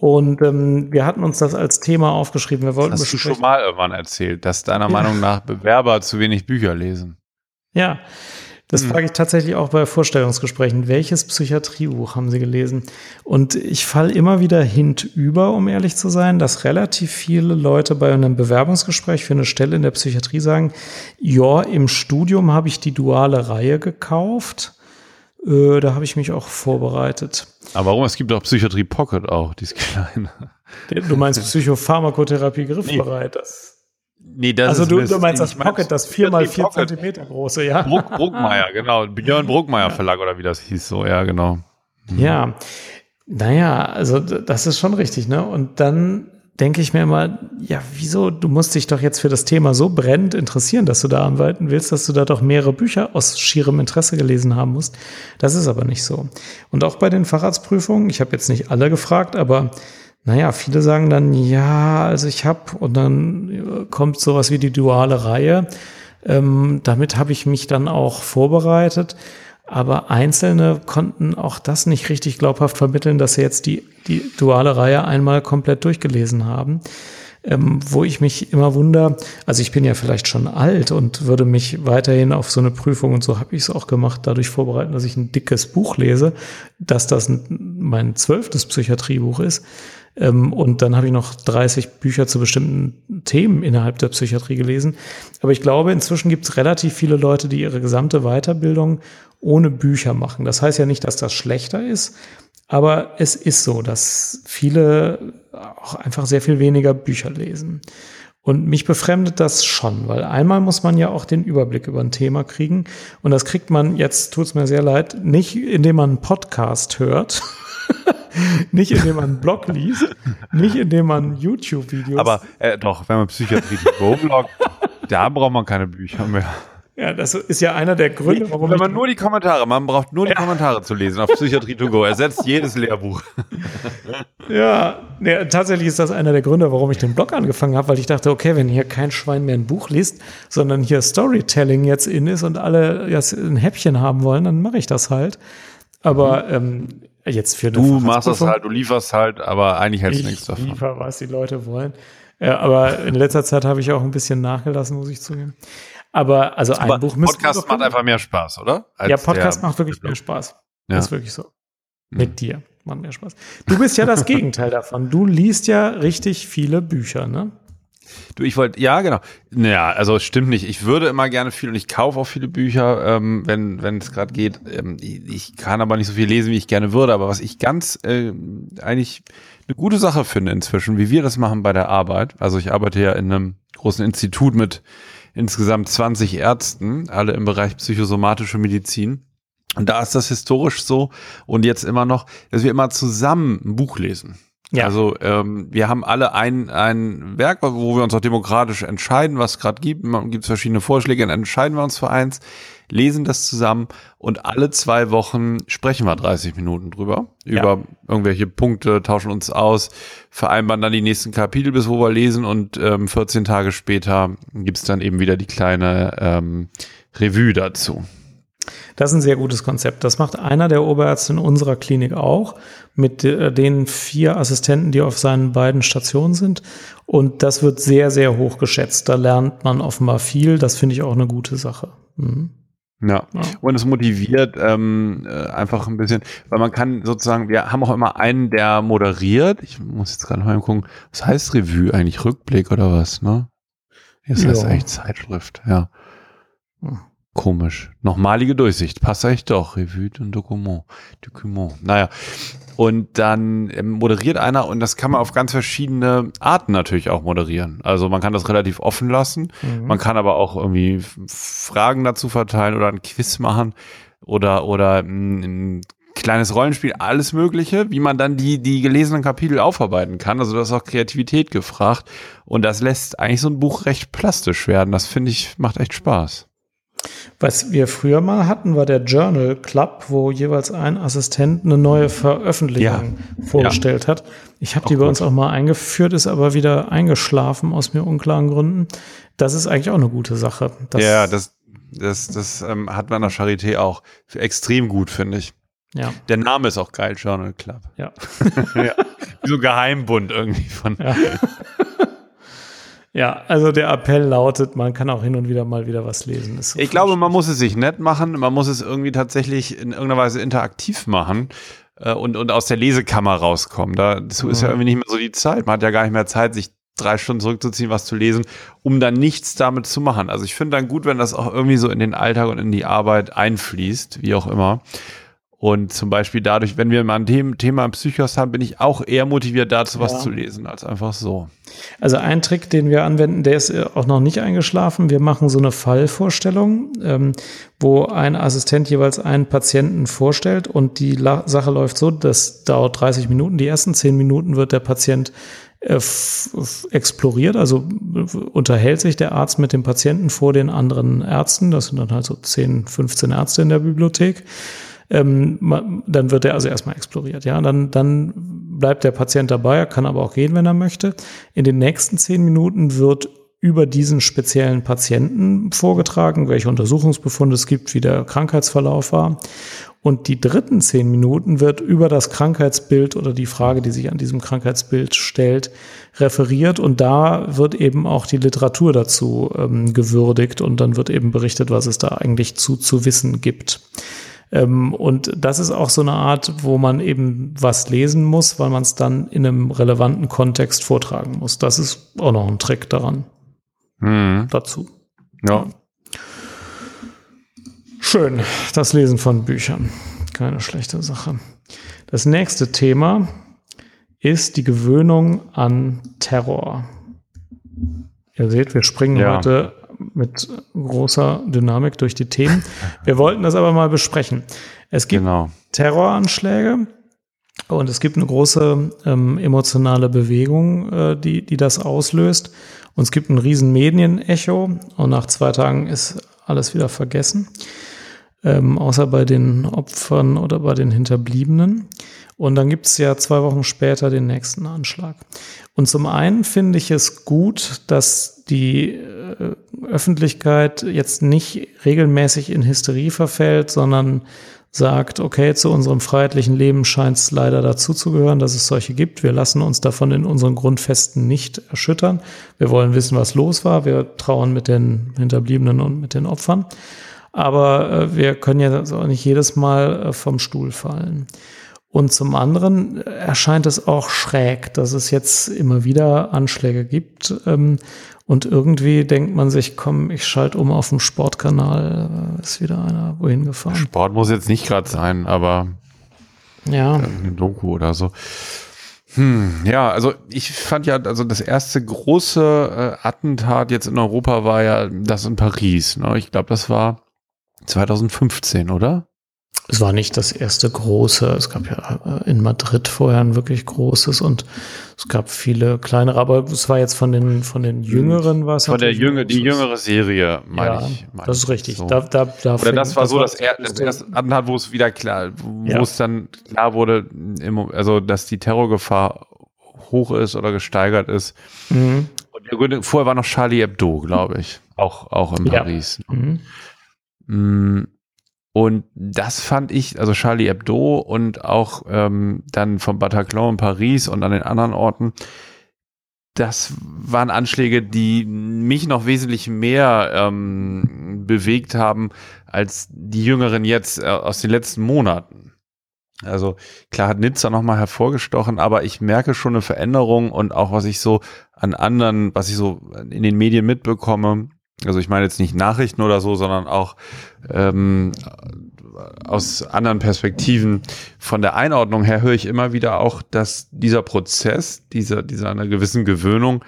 Und wir hatten uns das als Thema aufgeschrieben. Wir wollten das hast du schon mal irgendwann erzählt, dass deiner Meinung nach Bewerber zu wenig Bücher lesen. Ja, das frage ich tatsächlich auch bei Vorstellungsgesprächen. Welches Psychiatriebuch haben Sie gelesen? Und ich falle immer wieder hinüber, um ehrlich zu sein, dass relativ viele Leute bei einem Bewerbungsgespräch für eine Stelle in der Psychiatrie sagen, ja, im Studium habe ich die duale Reihe gekauft. Da habe ich mich auch vorbereitet. Aber warum? Es gibt doch Psychiatrie Pocket auch, die ist klein. Du meinst Psychopharmakotherapie griffbereit, du meinst das Pocket, das 4x4 cm große, ja? Bruckmeier, genau. Björn Bruckmeier Verlag oder wie das hieß, so, ja, genau. Mhm. Ja, naja, also das ist schon richtig, ne? Und dann denke ich mir immer, ja, wieso, du musst dich doch jetzt für das Thema so brennend interessieren, dass du da arbeiten willst, dass du da doch mehrere Bücher aus schierem Interesse gelesen haben musst. Das ist aber nicht so. Und auch bei den Facharztprüfungen, ich habe jetzt nicht alle gefragt, aber naja, viele sagen dann, ja, also ich habe, und dann kommt sowas wie die duale Reihe. Damit habe ich mich dann auch vorbereitet. Aber Einzelne konnten auch das nicht richtig glaubhaft vermitteln, dass sie jetzt die duale Reihe einmal komplett durchgelesen haben. Wo ich mich immer wundere, also ich bin ja vielleicht schon alt und würde mich weiterhin auf so eine Prüfung, und so habe ich es auch gemacht, dadurch vorbereiten, dass ich ein dickes Buch lese, dass das mein 12. Psychiatriebuch ist. Und dann habe ich noch 30 Bücher zu bestimmten Themen innerhalb der Psychiatrie gelesen. Aber ich glaube, inzwischen gibt es relativ viele Leute, die ihre gesamte Weiterbildung ohne Bücher machen. Das heißt ja nicht, dass das schlechter ist, aber es ist so, dass viele auch einfach sehr viel weniger Bücher lesen. Und mich befremdet das schon, weil einmal muss man ja auch den Überblick über ein Thema kriegen. Und das kriegt man, jetzt tut's mir sehr leid, nicht indem man einen Podcast hört, nicht indem man einen Blog liest, nicht indem man YouTube-Videos... Aber doch, wenn man Psychiatrie-to-go bloggt, da braucht man keine Bücher mehr. Ja, das ist ja einer der Gründe, warum... Wenn man nur die Kommentare, man braucht nur die Kommentare zu lesen auf Psychiatrie-to-go, ersetzt jedes Lehrbuch. Ja, nee, tatsächlich ist das einer der Gründe, warum ich den Blog angefangen habe, weil ich dachte, okay, wenn hier kein Schwein mehr ein Buch liest, sondern hier Storytelling jetzt in ist und alle jetzt ein Häppchen haben wollen, dann mache ich das halt. Aber jetzt für eine Facharzt-Prüfung. Du machst das halt, du lieferst halt, aber eigentlich hältst du nichts davon. Ich liefere, was die Leute wollen. Ja, aber in letzter Zeit habe ich auch ein bisschen nachgelassen, muss ich zugeben. Aber also ein Buch müsste... Podcast macht einfach mehr Spaß, oder? Ja, Podcast macht wirklich mehr Spaß. Ja. Das ist wirklich so. Mit dir macht mehr Spaß. Du bist ja das Gegenteil davon. Du liest ja richtig viele Bücher, ne? Du, ich wollte... Ja, genau. Naja, also es stimmt nicht. Ich würde immer gerne viel und ich kaufe auch viele Bücher, wenn es gerade geht. Ich kann aber nicht so viel lesen, wie ich gerne würde. Aber was ich ganz eigentlich eine gute Sache finde inzwischen, wie wir das machen bei der Arbeit. Also ich arbeite ja in einem großen Institut mit insgesamt 20 Ärzten, alle im Bereich psychosomatische Medizin. Und da ist das historisch so und jetzt immer noch, dass wir immer zusammen ein Buch lesen. Ja. Also wir haben alle ein Werk, wo wir uns auch demokratisch entscheiden, was es gerade gibt. Man gibt verschiedene Vorschläge, dann entscheiden wir uns für eins, lesen das zusammen und alle 2 Wochen sprechen wir 30 Minuten drüber, über irgendwelche Punkte, tauschen uns aus, vereinbaren dann die nächsten Kapitel, bis wo wir lesen und 14 Tage später gibt's dann eben wieder die kleine Revue dazu. Das ist ein sehr gutes Konzept. Das macht einer der Oberärzte in unserer Klinik auch mit den 4 Assistenten, die auf seinen beiden Stationen sind. Und das wird sehr, sehr hoch geschätzt. Da lernt man offenbar viel. Das finde ich auch eine gute Sache. Mhm. Ja, und es motiviert einfach ein bisschen, weil man kann sozusagen, wir haben auch immer einen, der moderiert. Ich muss jetzt gerade mal gucken, was heißt Revue eigentlich? Rückblick oder was, ne? Das heißt eigentlich Zeitschrift, ja. Komisch. Nochmalige Durchsicht. Passt eigentlich doch. Revue und Dokument. Naja. Und dann moderiert einer und das kann man auf ganz verschiedene Arten natürlich auch moderieren. Also man kann das relativ offen lassen. Mhm. Man kann aber auch irgendwie Fragen dazu verteilen oder ein Quiz machen oder ein kleines Rollenspiel. Alles Mögliche, wie man dann die gelesenen Kapitel aufarbeiten kann. Also da ist auch Kreativität gefragt. Und das lässt eigentlich so ein Buch recht plastisch werden. Das finde ich, macht echt Spaß. Was wir früher mal hatten, war der Journal Club, wo jeweils ein Assistent eine neue Veröffentlichung vorgestellt hat. Ich habe die bei uns auch mal eingeführt, ist aber wieder eingeschlafen aus mir unklaren Gründen. Das ist eigentlich auch eine gute Sache. Das hat man an der Charité auch extrem gut, finde ich. Ja. Der Name ist auch geil, Journal Club. Ja. ja. So Geheimbund irgendwie von... Ja. Ja, also der Appell lautet, man kann auch hin und wieder mal wieder was lesen. Ist so, ich glaube, man muss es sich nett machen, man muss es irgendwie tatsächlich in irgendeiner Weise interaktiv machen und aus der Lesekammer rauskommen. Dazu ist ja irgendwie nicht mehr so die Zeit. Man hat ja gar nicht mehr Zeit, sich 3 Stunden zurückzuziehen, was zu lesen, um dann nichts damit zu machen. Also ich finde dann gut, wenn das auch irgendwie so in den Alltag und in die Arbeit einfließt, wie auch immer. Und zum Beispiel dadurch, wenn wir mal ein Thema im Psychos haben, bin ich auch eher motiviert, dazu was zu lesen, als einfach so. Also ein Trick, den wir anwenden, der ist auch noch nicht eingeschlafen. Wir machen so eine Fallvorstellung, wo ein Assistent jeweils einen Patienten vorstellt und die Sache läuft so, das dauert 30 Minuten. Die ersten 10 Minuten wird der Patient exploriert, also unterhält sich der Arzt mit dem Patienten vor den anderen Ärzten. Das sind dann halt so 10, 15 Ärzte in der Bibliothek. Dann wird er also erstmal exploriert. Ja, dann bleibt der Patient dabei, er kann aber auch gehen, wenn er möchte. In den nächsten 10 Minuten wird über diesen speziellen Patienten vorgetragen, welche Untersuchungsbefunde es gibt, wie der Krankheitsverlauf war. Und die dritten 10 Minuten wird über das Krankheitsbild oder die Frage, die sich an diesem Krankheitsbild stellt, referiert. Und da wird eben auch die Literatur dazu gewürdigt und dann wird eben berichtet, was es da eigentlich zu wissen gibt. Und das ist auch so eine Art, wo man eben was lesen muss, weil man es dann in einem relevanten Kontext vortragen muss. Das ist auch noch ein Trick daran. Dazu. Ja. Schön, das Lesen von Büchern. Keine schlechte Sache. Das nächste Thema ist die Gewöhnung an Terror. Ihr seht, wir springen heute mit großer Dynamik durch die Themen. Wir wollten das aber mal besprechen. Es gibt Terroranschläge und es gibt eine große emotionale Bewegung, die das auslöst. Und es gibt ein riesen Medienecho und nach 2 Tagen ist alles wieder vergessen, außer bei den Opfern oder bei den Hinterbliebenen. Und dann gibt es ja 2 Wochen später den nächsten Anschlag. Und zum einen finde ich es gut, dass die Öffentlichkeit jetzt nicht regelmäßig in Hysterie verfällt, sondern sagt, okay, zu unserem freiheitlichen Leben scheint es leider dazuzugehören, dass es solche gibt. Wir lassen uns davon in unseren Grundfesten nicht erschüttern. Wir wollen wissen, was los war. Wir trauern mit den Hinterbliebenen und mit den Opfern. Aber wir können ja auch nicht jedes Mal vom Stuhl fallen. Und zum anderen erscheint es auch schräg, dass es jetzt immer wieder Anschläge gibt. Und irgendwie denkt man sich, komm, ich schalte um auf dem Sportkanal, ist wieder einer wohin gefahren. Sport muss jetzt nicht gerade sein, aber eine Doku oder so. Also ich fand das erste große Attentat jetzt in Europa war ja das in Paris. Ne? Ich glaube, das war 2015, oder? Es war nicht das erste große, es gab ja in Madrid vorher ein wirklich großes und es gab viele kleinere, aber es war jetzt von den Jüngeren was. Von der jüngere Serie, meine ich. Das ist richtig. So. Oder das war so das erste Attentat, wo es wieder klar, es dann klar wurde, also dass die Terrorgefahr hoch ist oder gesteigert ist. Mhm. Und vorher war noch Charlie Hebdo, glaube ich, auch in Paris. Mhm. Und das fand ich, also Charlie Hebdo und auch dann vom Bataclan in Paris und an den anderen Orten, das waren Anschläge, die mich noch wesentlich mehr bewegt haben als die Jüngeren jetzt aus den letzten Monaten. Also klar hat Nizza nochmal hervorgestochen, aber ich merke schon eine Veränderung und auch was ich so in den Medien mitbekomme. Also ich meine jetzt nicht Nachrichten oder so, sondern auch aus anderen Perspektiven. Von der Einordnung her höre ich immer wieder auch, dass dieser Prozess, dieser einer gewissen Gewöhnung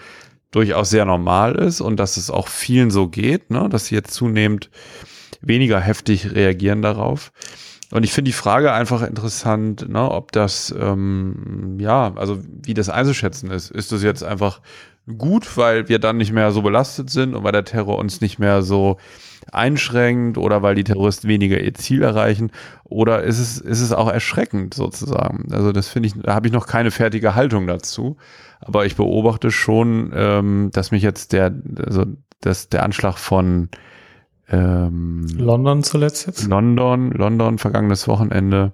durchaus sehr normal ist und dass es auch vielen so geht, ne? Dass sie jetzt zunehmend weniger heftig reagieren darauf. Und ich finde die Frage einfach interessant, ne? Ob das, also wie das einzuschätzen ist. Ist das jetzt einfach gut, weil wir dann nicht mehr so belastet sind und weil der Terror uns nicht mehr so einschränkt oder weil die Terroristen weniger ihr Ziel erreichen, oder ist es auch erschreckend sozusagen? Also das finde ich, da habe ich noch keine fertige Haltung dazu, aber ich beobachte schon, dass mich jetzt der Anschlag von London zuletzt jetzt? London vergangenes Wochenende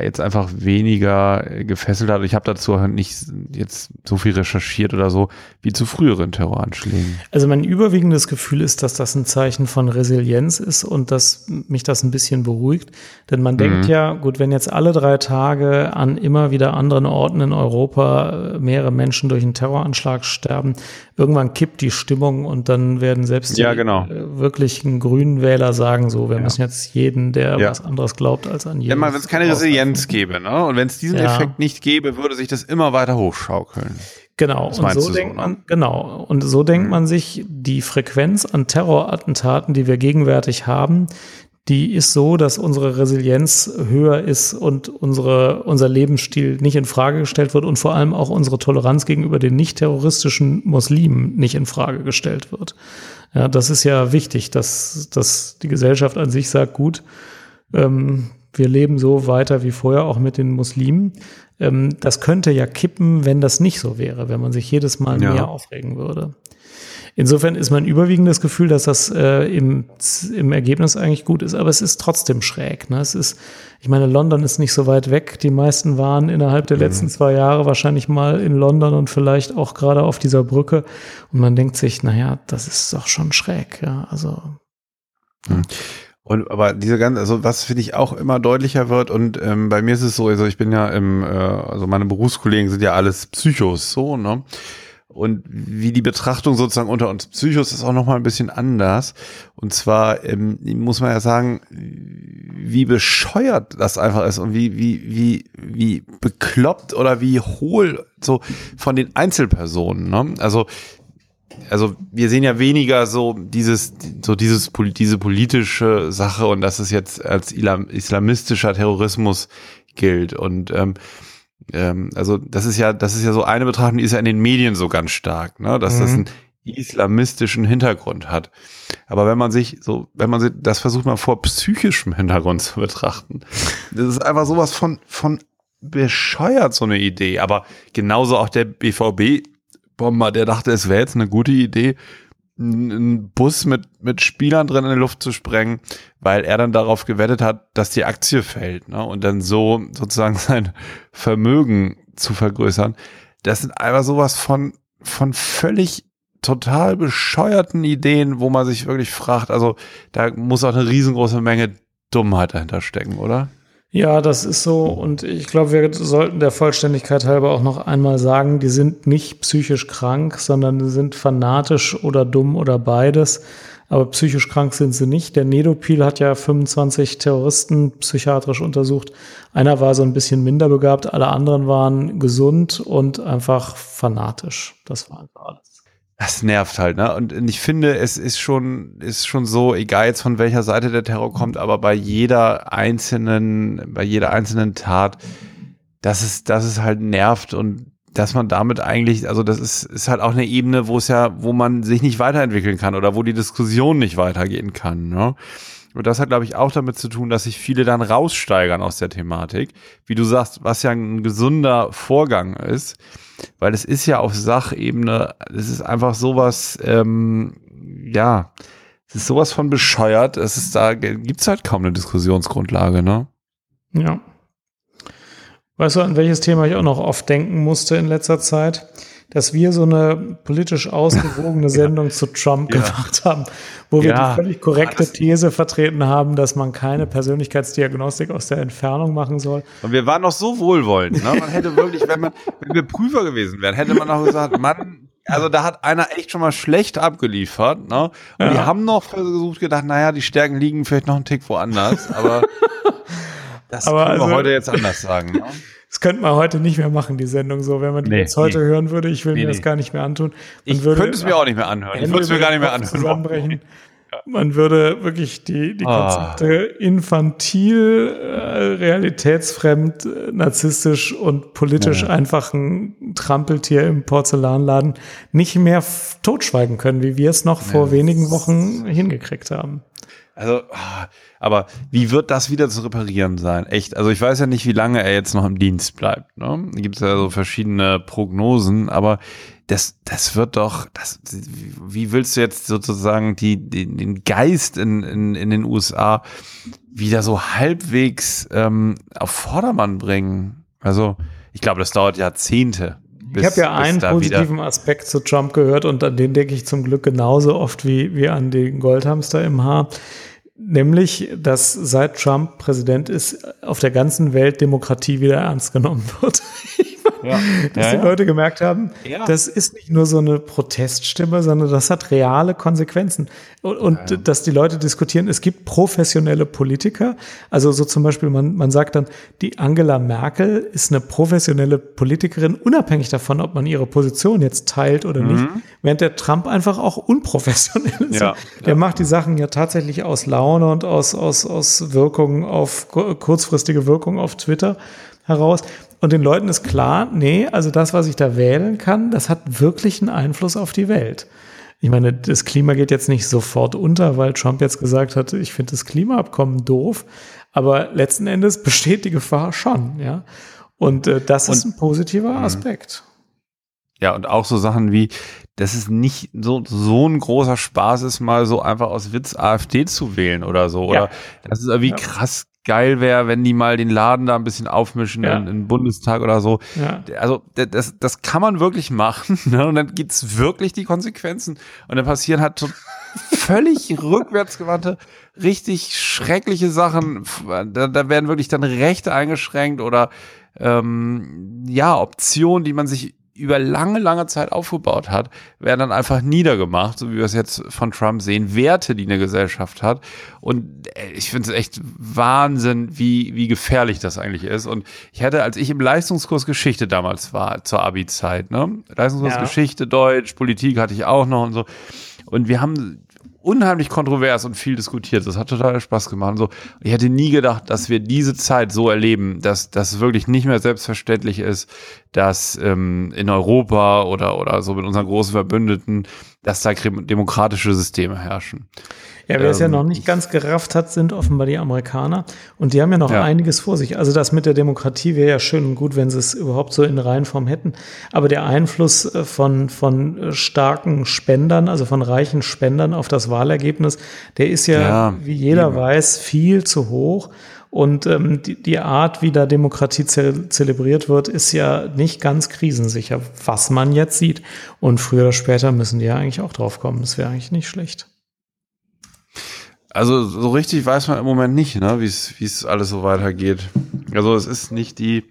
jetzt einfach weniger gefesselt hat. Ich habe dazu nicht jetzt so viel recherchiert oder so, wie zu früheren Terroranschlägen. Also mein überwiegendes Gefühl ist, dass das ein Zeichen von Resilienz ist und dass mich das ein bisschen beruhigt. Denn man denkt wenn jetzt alle 3 Tage an immer wieder anderen Orten in Europa mehrere Menschen durch einen Terroranschlag sterben, irgendwann kippt die Stimmung und dann werden selbst die wirklichen grünen Wähler sagen so, wir müssen jetzt jeden, der was anderes glaubt als an jeden. Ja, wenn es keine Resilienz gäbe, ne? Und wenn es diesen Effekt nicht gäbe, würde sich das immer weiter hochschaukeln. Genau, und so denkt man, sich, die Frequenz an Terrorattentaten, die wir gegenwärtig haben, die ist so, dass unsere Resilienz höher ist und unser Lebensstil nicht in Frage gestellt wird und vor allem auch unsere Toleranz gegenüber den nicht terroristischen Muslimen nicht in Frage gestellt wird. Ja, das ist ja wichtig, dass die Gesellschaft an sich sagt, gut, wir leben so weiter wie vorher, auch mit den Muslimen. Das könnte ja kippen, wenn das nicht so wäre, wenn man sich jedes Mal mehr aufregen würde. Insofern ist mein überwiegendes Gefühl, dass das im Ergebnis eigentlich gut ist, aber es ist trotzdem schräg. Ne? Es ist, ich meine, London ist nicht so weit weg. Die meisten waren innerhalb der letzten 2 Jahre wahrscheinlich mal in London und vielleicht auch gerade auf dieser Brücke. Und man denkt sich, naja, das ist doch schon schräg. Ja, also. Mhm. Und aber diese ganze, also was finde ich auch immer deutlicher wird und bei mir ist es so, also ich bin ja also meine Berufskollegen sind ja alles Psychos, so, ne? Und wie die Betrachtung sozusagen unter uns Psychos ist auch nochmal ein bisschen anders. Und zwar muss man ja sagen, wie bescheuert das einfach ist und wie bekloppt oder wie hohl so von den Einzelpersonen, ne? Also wir sehen ja weniger diese politische Sache und dass es jetzt als islamistischer Terrorismus gilt und also das ist ja so eine Betrachtung, die ist ja in den Medien so ganz stark, ne, dass das einen islamistischen Hintergrund hat. Aber wenn man das versucht mal vor psychischem Hintergrund zu betrachten, das ist einfach sowas von bescheuert, so eine Idee. Aber genauso auch der BVB Bomber, der dachte, es wäre jetzt eine gute Idee, einen Bus mit Spielern drin in die Luft zu sprengen, weil er dann darauf gewettet hat, dass die Aktie fällt, ne? Und dann so sozusagen sein Vermögen zu vergrößern. Das sind einfach sowas von völlig total bescheuerten Ideen, wo man sich wirklich fragt, also da muss auch eine riesengroße Menge Dummheit dahinter stecken, oder? Ja, das ist so und ich glaube, wir sollten der Vollständigkeit halber auch noch einmal sagen, die sind nicht psychisch krank, sondern sind fanatisch oder dumm oder beides, aber psychisch krank sind sie nicht. Der Nedopil hat ja 25 Terroristen psychiatrisch untersucht, einer war so ein bisschen minder begabt, alle anderen waren gesund und einfach fanatisch, das war einfach alles. Das nervt halt, ne? Und ich finde, es ist schon so, egal jetzt von welcher Seite der Terror kommt, aber bei jeder einzelnen Tat, dass es halt nervt und dass man damit eigentlich, also das ist halt auch eine Ebene, wo man sich nicht weiterentwickeln kann oder wo die Diskussion nicht weitergehen kann, ne? Und das hat, glaube ich, auch damit zu tun, dass sich viele dann raussteigern aus der Thematik, wie du sagst, was ja ein gesunder Vorgang ist, weil es ist ja auf Sachebene, es ist einfach sowas, ja, es ist sowas von bescheuert, da gibt es halt kaum eine Diskussionsgrundlage, ne? Ja. Weißt du, an welches Thema ich auch noch oft denken musste in letzter Zeit? Dass wir so eine politisch ausgewogene Sendung zu Trump gemacht haben, wo wir die völlig korrekte These vertreten haben, dass man keine Persönlichkeitsdiagnostik aus der Entfernung machen soll. Und wir waren noch so wohlwollend, ne? Man hätte wirklich, wenn wir Prüfer gewesen wären, hätte man noch gesagt, Mann, also da hat einer echt schon mal schlecht abgeliefert, ne? Und wir haben noch versucht gedacht, naja, die Stärken liegen vielleicht noch einen Tick woanders, aber das können wir heute jetzt anders sagen, ne? Das könnte man heute nicht mehr machen, die Sendung so. Wenn man die jetzt heute hören würde, ich will mir das gar nicht mehr antun. Man könnte es mir auch nicht mehr anhören. Ich würde es mir gar nicht mehr anhören. Ja. Man würde wirklich die Konzepte infantil, realitätsfremd, narzisstisch und politisch einfach ein Trampeltier im Porzellanladen nicht mehr totschweigen können, wie wir es noch vor wenigen Wochen hingekriegt haben. Also, aber wie wird das wieder zu reparieren sein? Echt, also ich weiß ja nicht, wie lange er jetzt noch im Dienst bleibt, ne? Da gibt es ja so verschiedene Prognosen, aber das wird doch, wie willst du jetzt sozusagen den Geist in den USA wieder so halbwegs auf Vordermann bringen? Also ich glaube, das dauert Jahrzehnte. Ich habe ja einen positiven Aspekt zu Trump gehört und an den denke ich zum Glück genauso oft wie an den Goldhamster im Haar. Nämlich, dass seit Trump Präsident ist, auf der ganzen Welt Demokratie wieder ernst genommen wird. Dass die Leute gemerkt haben, das ist nicht nur so eine Proteststimme, sondern das hat reale Konsequenzen. Und dass die Leute diskutieren, es gibt professionelle Politiker. Also so zum Beispiel, man sagt dann, die Angela Merkel ist eine professionelle Politikerin, unabhängig davon, ob man ihre Position jetzt teilt oder nicht. Während der Trump einfach auch unprofessionell ist. Der macht die Sachen ja tatsächlich aus Laune und aus Wirkungen auf kurzfristige Wirkung auf Twitter heraus. Und den Leuten ist klar, nee, also das, was ich da wählen kann, das hat wirklich einen Einfluss auf die Welt. Ich meine, das Klima geht jetzt nicht sofort unter, weil Trump jetzt gesagt hat, ich finde das Klimaabkommen doof, aber letzten Endes besteht die Gefahr schon, ja. Und das ist ein positiver Aspekt. Ja, und auch so Sachen wie, dass es nicht so ein großer Spaß ist, mal so einfach aus Witz AfD zu wählen oder so. Oder ja. Dass es irgendwie krass geil wäre, wenn die mal den Laden da ein bisschen aufmischen in den Bundestag oder so. Ja. Also das kann man wirklich machen, ne? Und dann gibt es wirklich die Konsequenzen. Und dann passieren halt völlig rückwärtsgewandte, richtig schreckliche Sachen. Da werden wirklich dann Rechte eingeschränkt oder Optionen, die man sich über lange Zeit aufgebaut hat, werden dann einfach niedergemacht, so wie wir es jetzt von Trump sehen, Werte, die eine Gesellschaft hat. Und ich finde es echt Wahnsinn, wie gefährlich das eigentlich ist. Und ich hatte, als ich im Leistungskurs Geschichte damals war, zur Abi-Zeit, ne? Leistungskurs Geschichte, Deutsch, Politik hatte ich auch noch und so. Und wir haben unheimlich kontrovers und viel diskutiert. Das hat total Spaß gemacht. Und so. Ich hätte nie gedacht, dass wir diese Zeit so erleben, dass das wirklich nicht mehr selbstverständlich ist, dass in Europa oder so mit unseren großen Verbündeten, dass da demokratische Systeme herrschen. Ja, wer es ja noch nicht ganz gerafft hat, sind offenbar die Amerikaner. Und die haben ja noch einiges vor sich. Also das mit der Demokratie wäre ja schön und gut, wenn sie es überhaupt so in Reihenform hätten. Aber der Einfluss von starken Spendern, also von reichen Spendern auf das Wahlergebnis, der ist ja wie jeder weiß, viel zu hoch. Und die Art, wie da Demokratie zelebriert wird, ist ja nicht ganz krisensicher, was man jetzt sieht. Und früher oder später müssen die ja eigentlich auch drauf kommen. Das wäre eigentlich nicht schlecht. Also so richtig weiß man im Moment nicht, ne, wie es alles so weitergeht. Also es ist nicht die,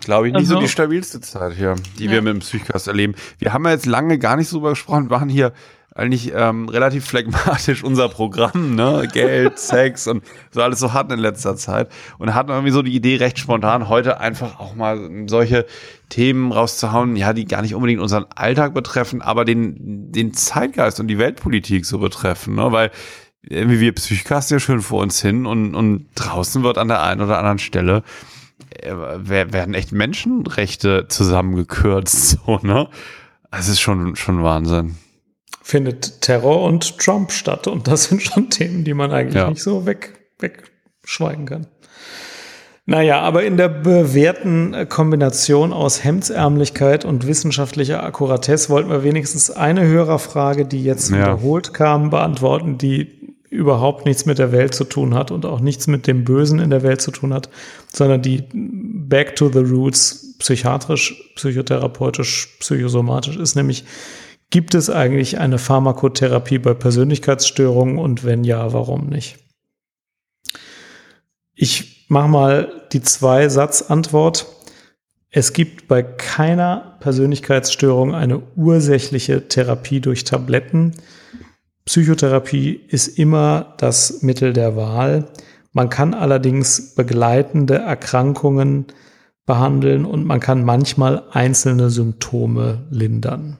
glaube ich, nicht so die stabilste Zeit hier, die wir mit dem Psychcast erleben. Wir haben ja jetzt lange gar nicht drüber gesprochen, waren hier eigentlich relativ phlegmatisch unser Programm, ne, Geld, Sex und so alles so hatten in letzter Zeit und hatten irgendwie so die Idee recht spontan, heute einfach auch mal solche Themen rauszuhauen, ja, die gar nicht unbedingt unseren Alltag betreffen, aber den Zeitgeist und die Weltpolitik so betreffen, ne, weil irgendwie wir Psychcast ja schön vor uns hin und draußen wird an der einen oder anderen Stelle werden echt Menschenrechte zusammengekürzt, so, ne? Das ist schon Wahnsinn. Findet Terror und Trump statt und das sind schon Themen, die man eigentlich nicht so wegschweigen kann. Naja, aber in der bewährten Kombination aus Hemdsärmlichkeit und wissenschaftlicher Akkuratesse wollten wir wenigstens eine Hörerfrage, die jetzt wiederholt kam, beantworten, die überhaupt nichts mit der Welt zu tun hat und auch nichts mit dem Bösen in der Welt zu tun hat, sondern die back to the roots psychiatrisch, psychotherapeutisch, psychosomatisch ist, nämlich: Gibt es eigentlich eine Pharmakotherapie bei Persönlichkeitsstörungen und wenn ja, warum nicht? Ich mache mal die Zwei-Satz-Antwort. Es gibt bei keiner Persönlichkeitsstörung eine ursächliche Therapie durch Tabletten. Psychotherapie ist immer das Mittel der Wahl. Man kann allerdings begleitende Erkrankungen behandeln und man kann manchmal einzelne Symptome lindern.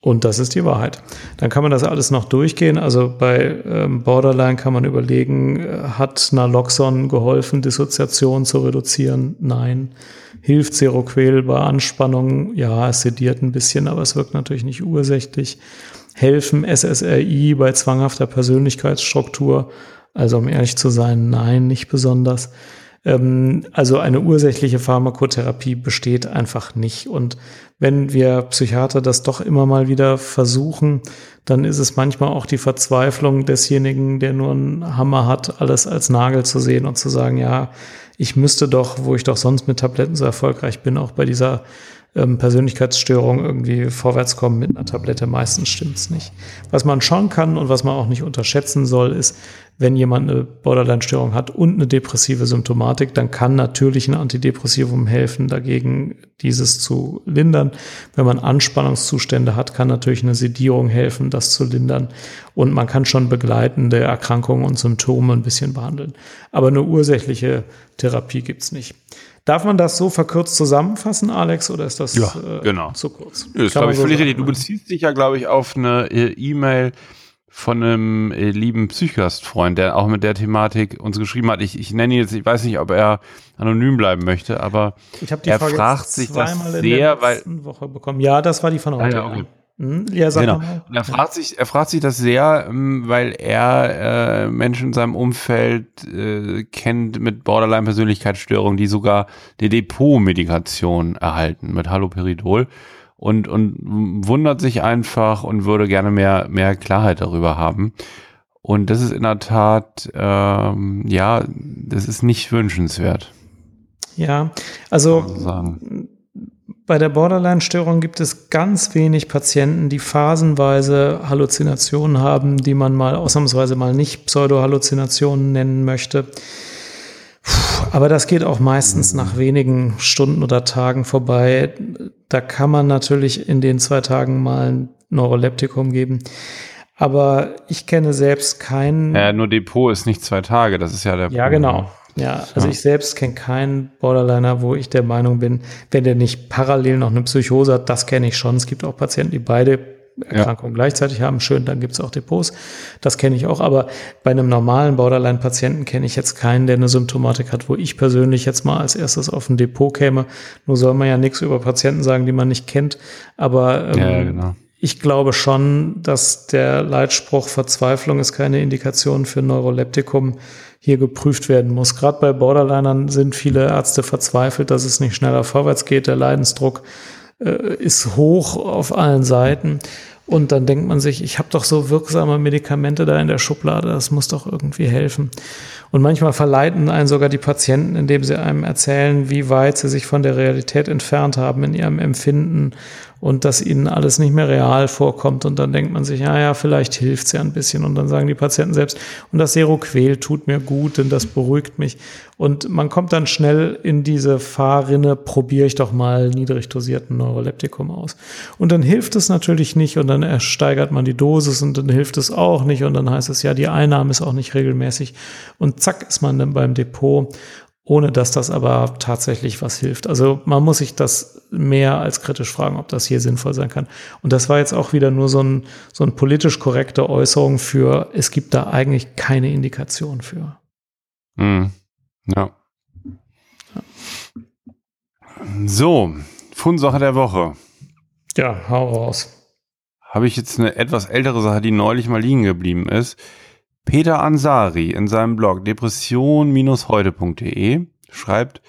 Und das ist die Wahrheit. Dann kann man das alles noch durchgehen. Also bei Borderline kann man überlegen, hat Naloxon geholfen, Dissoziation zu reduzieren? Nein. Hilft Seroquel bei Anspannung? Ja, es sediert ein bisschen, aber es wirkt natürlich nicht ursächlich. Helfen SSRI bei zwanghafter Persönlichkeitsstruktur? Also um ehrlich zu sein, nein, nicht besonders. Also eine ursächliche Pharmakotherapie besteht einfach nicht. Und wenn wir Psychiater das doch immer mal wieder versuchen, dann ist es manchmal auch die Verzweiflung desjenigen, der nur einen Hammer hat, alles als Nagel zu sehen und zu sagen, ja, ich müsste doch, wo ich doch sonst mit Tabletten so erfolgreich bin, auch bei dieser Persönlichkeitsstörung irgendwie vorwärts kommen mit einer Tablette. Meistens stimmt's nicht. Was man schauen kann und was man auch nicht unterschätzen soll, ist, wenn jemand eine Borderline-Störung hat und eine depressive Symptomatik, dann kann natürlich ein Antidepressivum helfen, dagegen dieses zu lindern. Wenn man Anspannungszustände hat, kann natürlich eine Sedierung helfen, das zu lindern. Und man kann schon begleitende Erkrankungen und Symptome ein bisschen behandeln. Aber eine ursächliche Therapie gibt's nicht. Darf man das so verkürzt zusammenfassen, Alex, oder ist das genau zu kurz? Ja, das glaube ich völlig richtig. Du beziehst dich ja, glaube ich, auf eine E-Mail von einem lieben Psychgast-Freund, der auch mit der Thematik uns geschrieben hat. Ich nenne ihn jetzt, ich weiß nicht, ob er anonym bleiben möchte, aber er fragt sich das sehr, weil... Ich habe die Frage zweimal in der letzten Woche bekommen. Ja, das war die von heute. Ja, okay. Ja, sag genau. Mal. Und er fragt sich das sehr, weil er Menschen in seinem Umfeld kennt mit Borderline-Persönlichkeitsstörungen, die sogar eine Depot-Medikation erhalten mit Haloperidol und wundert sich einfach und würde gerne mehr Klarheit darüber haben. Und das ist in der Tat, das ist nicht wünschenswert. Ja, also bei der Borderline-Störung gibt es ganz wenig Patienten, die phasenweise Halluzinationen haben, die man mal ausnahmsweise mal nicht Pseudo-Halluzinationen nennen möchte. Aber das geht auch meistens nach wenigen Stunden oder Tagen vorbei. Da kann man natürlich in den 2 Tagen mal ein Neuroleptikum geben. Aber ich kenne selbst keinen... nur Depot ist nicht 2 Tage, das ist ja der Punkt. Ja, genau. Ja, also ich selbst kenne keinen Borderliner, wo ich der Meinung bin, wenn der nicht parallel noch eine Psychose hat, das kenne ich schon. Es gibt auch Patienten, die beide Erkrankungen gleichzeitig haben. Schön, dann gibt es auch Depots. Das kenne ich auch. Aber bei einem normalen Borderline-Patienten kenne ich jetzt keinen, der eine Symptomatik hat, wo ich persönlich jetzt mal als erstes auf ein Depot käme. Nur soll man ja nichts über Patienten sagen, die man nicht kennt. Aber genau. Ich glaube schon, dass der Leitspruch Verzweiflung ist keine Indikation für Neuroleptikum hier geprüft werden muss. Gerade bei Borderlinern sind viele Ärzte verzweifelt, dass es nicht schneller vorwärts geht. Der Leidensdruck ist hoch auf allen Seiten. Und dann denkt man sich, ich habe doch so wirksame Medikamente da in der Schublade, das muss doch irgendwie helfen. Und manchmal verleiten einen sogar die Patienten, indem sie einem erzählen, wie weit sie sich von der Realität entfernt haben in ihrem Empfinden und dass ihnen alles nicht mehr real vorkommt. Und dann denkt man sich, ja, vielleicht hilft es ja ein bisschen. Und dann sagen die Patienten selbst, und das Seroquel tut mir gut, denn das beruhigt mich. Und man kommt dann schnell in diese Fahrrinne, probiere ich doch mal niedrig dosierten Neuroleptikum aus. Und dann hilft es natürlich nicht und dann steigert man die Dosis und dann hilft es auch nicht und dann heißt es ja, die Einnahme ist auch nicht regelmäßig und zack ist man dann beim Depot, ohne dass das aber tatsächlich was hilft. Also man muss sich das mehr als kritisch fragen, ob das hier sinnvoll sein kann. Und das war jetzt auch wieder nur so ein politisch korrekte Äußerung für, es gibt da eigentlich keine Indikation für. Mhm. Ja. So, Fundsache der Woche. Ja, hau raus. Habe ich jetzt eine etwas ältere Sache, die neulich mal liegen geblieben ist. Peter Ansari in seinem Blog depression-heute.de schreibt,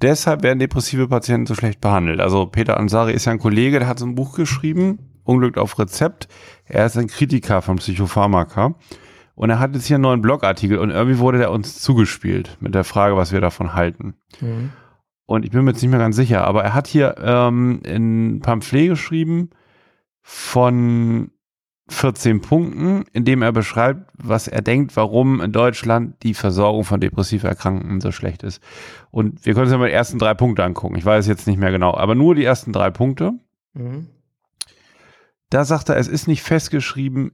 deshalb werden depressive Patienten so schlecht behandelt. Also Peter Ansari ist ja ein Kollege, der hat so ein Buch geschrieben, Unglück auf Rezept. Er ist ein Kritiker von Psychopharmaka. Und er hat jetzt hier einen neuen Blogartikel und irgendwie wurde der uns zugespielt mit der Frage, was wir davon halten. Mhm. Und ich bin mir jetzt nicht mehr ganz sicher, aber er hat hier ein Pamphlet geschrieben, von 14 Punkten, in dem er beschreibt, was er denkt, warum in Deutschland die Versorgung von depressiv Erkrankten so schlecht ist. Und wir können uns ja mal die ersten 3 Punkte angucken. Ich weiß jetzt nicht mehr genau, aber nur die ersten 3 Punkte. Mhm. Da sagt er, es ist nicht festgeschrieben,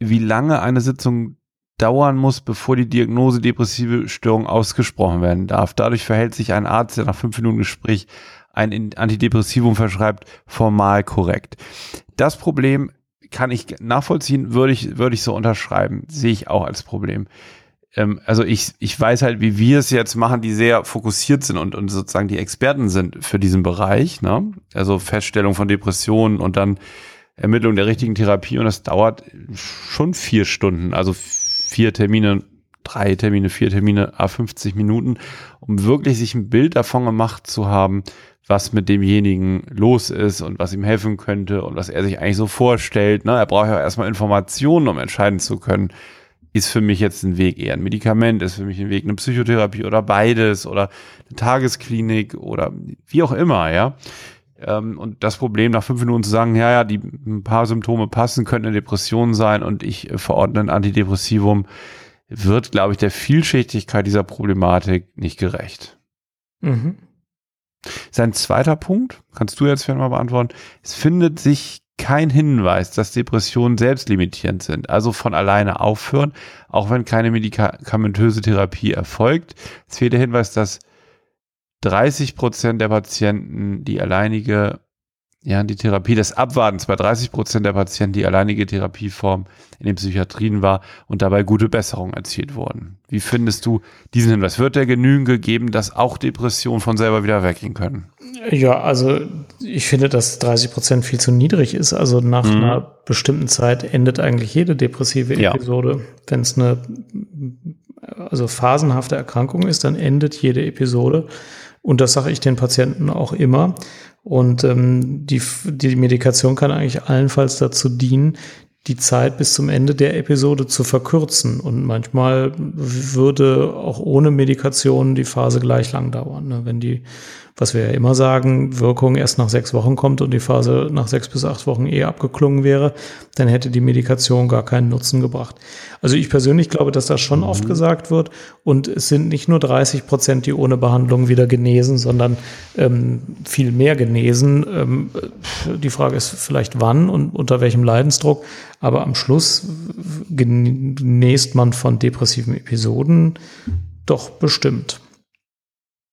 wie lange eine Sitzung dauern muss, bevor die Diagnose depressive Störung ausgesprochen werden darf. Dadurch verhält sich ein Arzt, der nach 5 Minuten Gespräch ein Antidepressivum verschreibt, formal korrekt. Das Problem kann ich nachvollziehen, würde ich so unterschreiben. Sehe ich auch als Problem. Also ich weiß halt, wie wir es jetzt machen, die sehr fokussiert sind und sozusagen die Experten sind für diesen Bereich, ne? Also Feststellung von Depressionen und dann Ermittlung der richtigen Therapie und das dauert schon 4 Stunden, also 4 Termine, 3 Termine, 4 Termine, 50 Minuten, um wirklich sich ein Bild davon gemacht zu haben, was mit demjenigen los ist und was ihm helfen könnte und was er sich eigentlich so vorstellt. Ne? Er braucht ja erstmal Informationen, um entscheiden zu können, ist für mich jetzt ein Weg eher ein Medikament, ist für mich ein Weg eine Psychotherapie oder beides oder eine Tagesklinik oder wie auch immer, ja. Und das Problem, nach 5 Minuten zu sagen, ja, die ein paar Symptome passen, könnte eine Depression sein und ich verordne ein Antidepressivum, wird, glaube ich, der Vielschichtigkeit dieser Problematik nicht gerecht. Mhm. Sein zweiter Punkt, kannst du jetzt vielleicht mal beantworten, es findet sich kein Hinweis, dass Depressionen selbstlimitierend sind, also von alleine aufhören, auch wenn keine medikamentöse Therapie erfolgt. Es fehlt der Hinweis, dass 30% der Patienten die alleinige Ja, die Therapie des Abwartens bei 30% der Patienten die alleinige Therapieform in den Psychiatrien war und dabei gute Besserung erzielt wurden. Wie findest du diesen Hinweis? Wird der Genügen gegeben, dass auch Depressionen von selber wieder weggehen können? Ja, also ich finde, dass 30% viel zu niedrig ist. Also nach einer bestimmten Zeit endet eigentlich jede depressive Episode. Ja. Wenn es eine phasenhafte Erkrankung ist, dann endet jede Episode. Und das sage ich den Patienten auch immer. Und die Medikation kann eigentlich allenfalls dazu dienen, die Zeit bis zum Ende der Episode zu verkürzen. Und manchmal würde auch ohne Medikation die Phase gleich lang dauern. Ne? Wenn die, was wir ja immer sagen, Wirkung erst nach 6 Wochen kommt und die Phase nach 6 bis 8 Wochen abgeklungen wäre, dann hätte die Medikation gar keinen Nutzen gebracht. Also ich persönlich glaube, dass das schon oft gesagt wird. Und es sind nicht nur 30%, die ohne Behandlung wieder genesen, sondern viel mehr genesen. Die Frage ist vielleicht wann und unter welchem Leidensdruck. Aber am Schluss genäst man von depressiven Episoden doch bestimmt.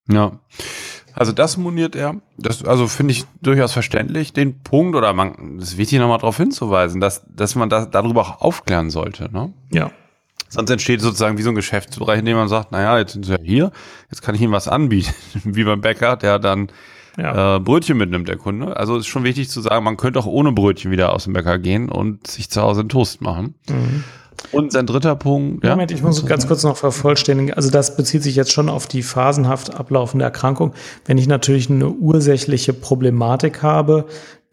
Ja, also das moniert er. Das, also finde ich durchaus verständlich, den Punkt, oder man, es ist wichtig, nochmal darauf hinzuweisen, dass man darüber auch aufklären sollte. Ne? Ja. Sonst entsteht sozusagen wie so ein Geschäftsbereich, in dem man sagt, naja, jetzt sind sie ja hier, jetzt kann ich ihnen was anbieten. Wie beim Bäcker, der dann Brötchen mitnimmt, der Kunde. Also ist schon wichtig zu sagen, man könnte auch ohne Brötchen wieder aus dem Bäcker gehen und sich zu Hause einen Toast machen. Mhm. Und sein dritter Punkt. Moment, ich muss ganz kurz noch vervollständigen. Also das bezieht sich jetzt schon auf die phasenhaft ablaufende Erkrankung. Wenn ich natürlich eine ursächliche Problematik habe,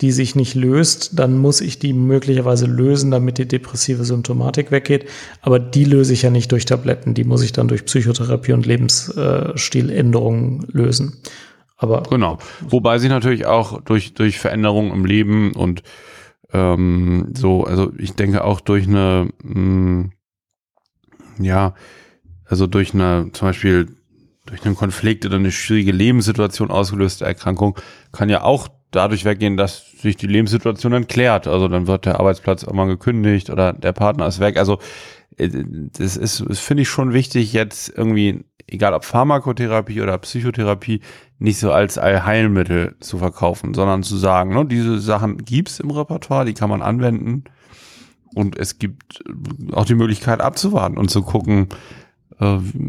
die sich nicht löst, dann muss ich die möglicherweise lösen, damit die depressive Symptomatik weggeht. Aber die löse ich ja nicht durch Tabletten. Die muss ich dann durch Psychotherapie und Lebensstiländerungen lösen. Aber genau. Wobei sich natürlich auch durch Veränderungen im Leben und ich denke auch durch eine, zum Beispiel durch einen Konflikt oder eine schwierige Lebenssituation ausgelöste Erkrankung kann ja auch dadurch weggehen, dass sich die Lebenssituation dann klärt. Also dann wird der Arbeitsplatz irgendwann gekündigt oder der Partner ist weg. Also das finde ich schon wichtig, jetzt irgendwie, egal ob Pharmakotherapie oder Psychotherapie, nicht so als Allheilmittel zu verkaufen, sondern zu sagen, ne, diese Sachen gibt's im Repertoire, die kann man anwenden und es gibt auch die Möglichkeit abzuwarten und zu gucken, wie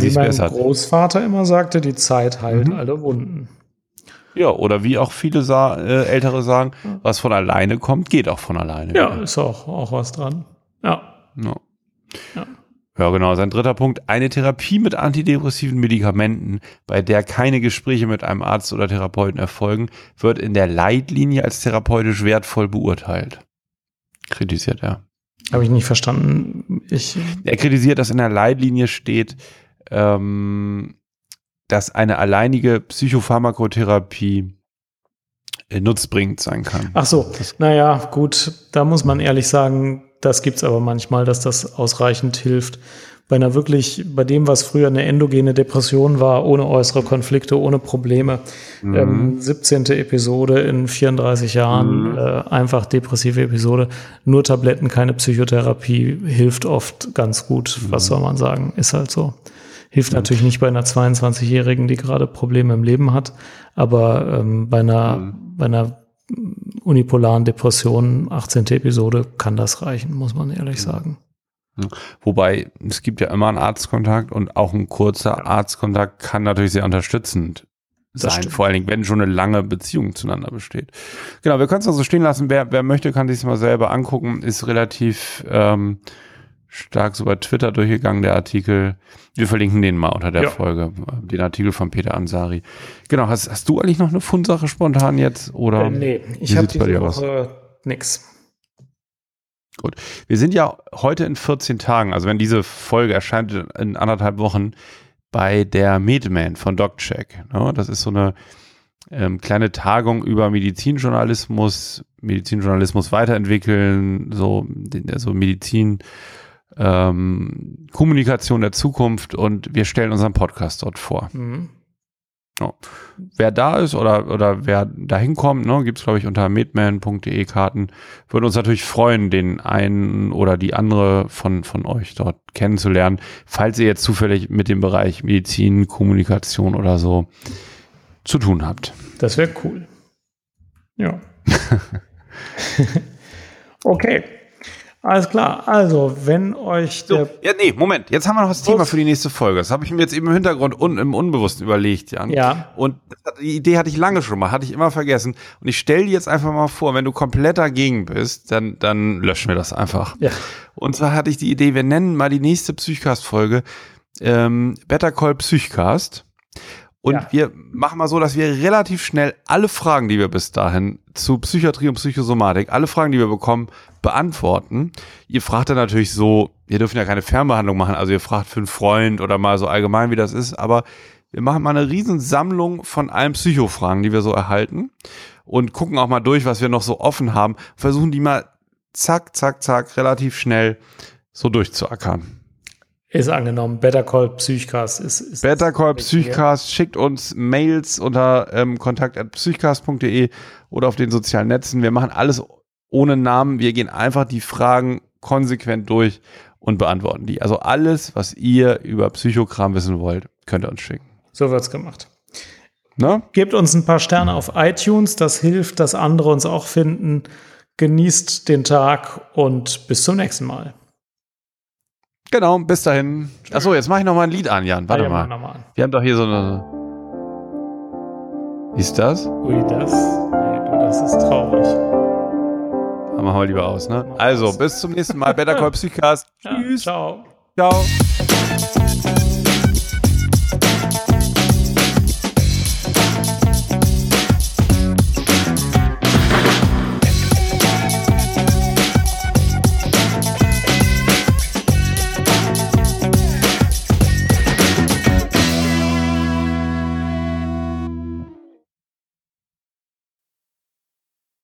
sich's bessert. Wie mein Großvater immer sagte, die Zeit heilt alle Wunden. Ja, oder wie auch viele Ältere sagen, was von alleine kommt, geht auch von alleine. Ja, wieder. Ist auch was dran. Ja. No. Ja. Ja, genau. Sein dritter Punkt, eine Therapie mit antidepressiven Medikamenten, bei der keine Gespräche mit einem Arzt oder Therapeuten erfolgen, wird in der Leitlinie als therapeutisch wertvoll beurteilt. Kritisiert er. Habe ich nicht verstanden. Er kritisiert, dass in der Leitlinie steht, dass eine alleinige Psychopharmakotherapie nutzbringend sein kann. Ach so, naja, gut, da muss man ehrlich sagen, das gibt's aber manchmal, dass das ausreichend hilft. Bei dem, was früher eine endogene Depression war, ohne äußere Konflikte, ohne Probleme, 17. Episode in 34 Jahren, einfach depressive Episode, nur Tabletten, keine Psychotherapie, hilft oft ganz gut, was soll man sagen, ist halt so. Hilft natürlich nicht bei einer 22-Jährigen, die gerade Probleme im Leben hat, aber bei einer unipolaren Depression, 18. Episode, kann das reichen, muss man ehrlich sagen. Wobei, es gibt ja immer einen Arztkontakt und auch ein kurzer Arztkontakt kann natürlich sehr unterstützend sein, vor allen Dingen, wenn schon eine lange Beziehung zueinander besteht. Genau, wir können es also stehen lassen, wer möchte, kann sich mal selber angucken, ist relativ stark so bei Twitter durchgegangen, der Artikel. Wir verlinken den mal unter der Folge, den Artikel von Peter Ansari. Genau, hast du eigentlich noch eine Fundsache spontan jetzt? Oder nee, ich habe diese Woche nix. Gut, wir sind ja heute in 14 Tagen, also wenn diese Folge erscheint, in anderthalb Wochen, bei der Medman von Doccheck. Das ist so eine kleine Tagung über Medizinjournalismus weiterentwickeln, so Medizin, Kommunikation der Zukunft, und wir stellen unseren Podcast dort vor. Ja. Wer da ist oder wer da hinkommt, gibt es, glaube ich, unter medman.de Karten. Würde uns natürlich freuen, den einen oder die andere von euch dort kennenzulernen, falls ihr jetzt zufällig mit dem Bereich Medizin, Kommunikation oder so zu tun habt. Das wäre cool. Ja. Okay. Alles klar. Also, wenn euch der... So, ja, nee, Moment. Jetzt haben wir noch das Thema für die nächste Folge. Das habe ich mir jetzt eben im Hintergrund und im Unbewussten überlegt, Jan. Ja. Und die Idee hatte ich lange schon mal, hatte ich immer vergessen. Und ich stelle dir jetzt einfach mal vor, wenn du komplett dagegen bist, dann löschen wir das einfach. Ja. Und zwar hatte ich die Idee, wir nennen mal die nächste Psychcast-Folge Better Call Psychcast. Und wir machen mal so, dass wir relativ schnell alle Fragen, die wir bis dahin zu Psychiatrie und Psychosomatik, alle Fragen, die wir bekommen, beantworten. Ihr fragt dann natürlich so, wir dürfen ja keine Fernbehandlung machen, also ihr fragt für einen Freund oder mal so allgemein, wie das ist, aber wir machen mal eine riesen Sammlung von allen Psychofragen, die wir so erhalten und gucken auch mal durch, was wir noch so offen haben, versuchen die mal zack, zack, zack, relativ schnell so durchzuackern. Ist angenommen. Better Call Psychcast ist Better Call Psychcast. Schickt uns Mails unter kontakt@psychcast.de oder auf den sozialen Netzen. Wir machen alles ohne Namen. Wir gehen einfach die Fragen konsequent durch und beantworten die. Also alles, was ihr über Psychokram wissen wollt, könnt ihr uns schicken. So wird's gemacht. Na? Gebt uns ein paar Sterne auf iTunes. Das hilft, dass andere uns auch finden. Genießt den Tag und bis zum nächsten Mal. Genau, bis dahin. Achso, jetzt mache ich nochmal ein Lied an, Jan. Warte mal. Wir haben doch hier so eine... Wie ist das? Ui, das? Nee, das ist traurig. Dann machen wir lieber aus, ne? Also, bis zum nächsten Mal. Better Call Psychcast. Tschüss. Ja, ciao. Ciao.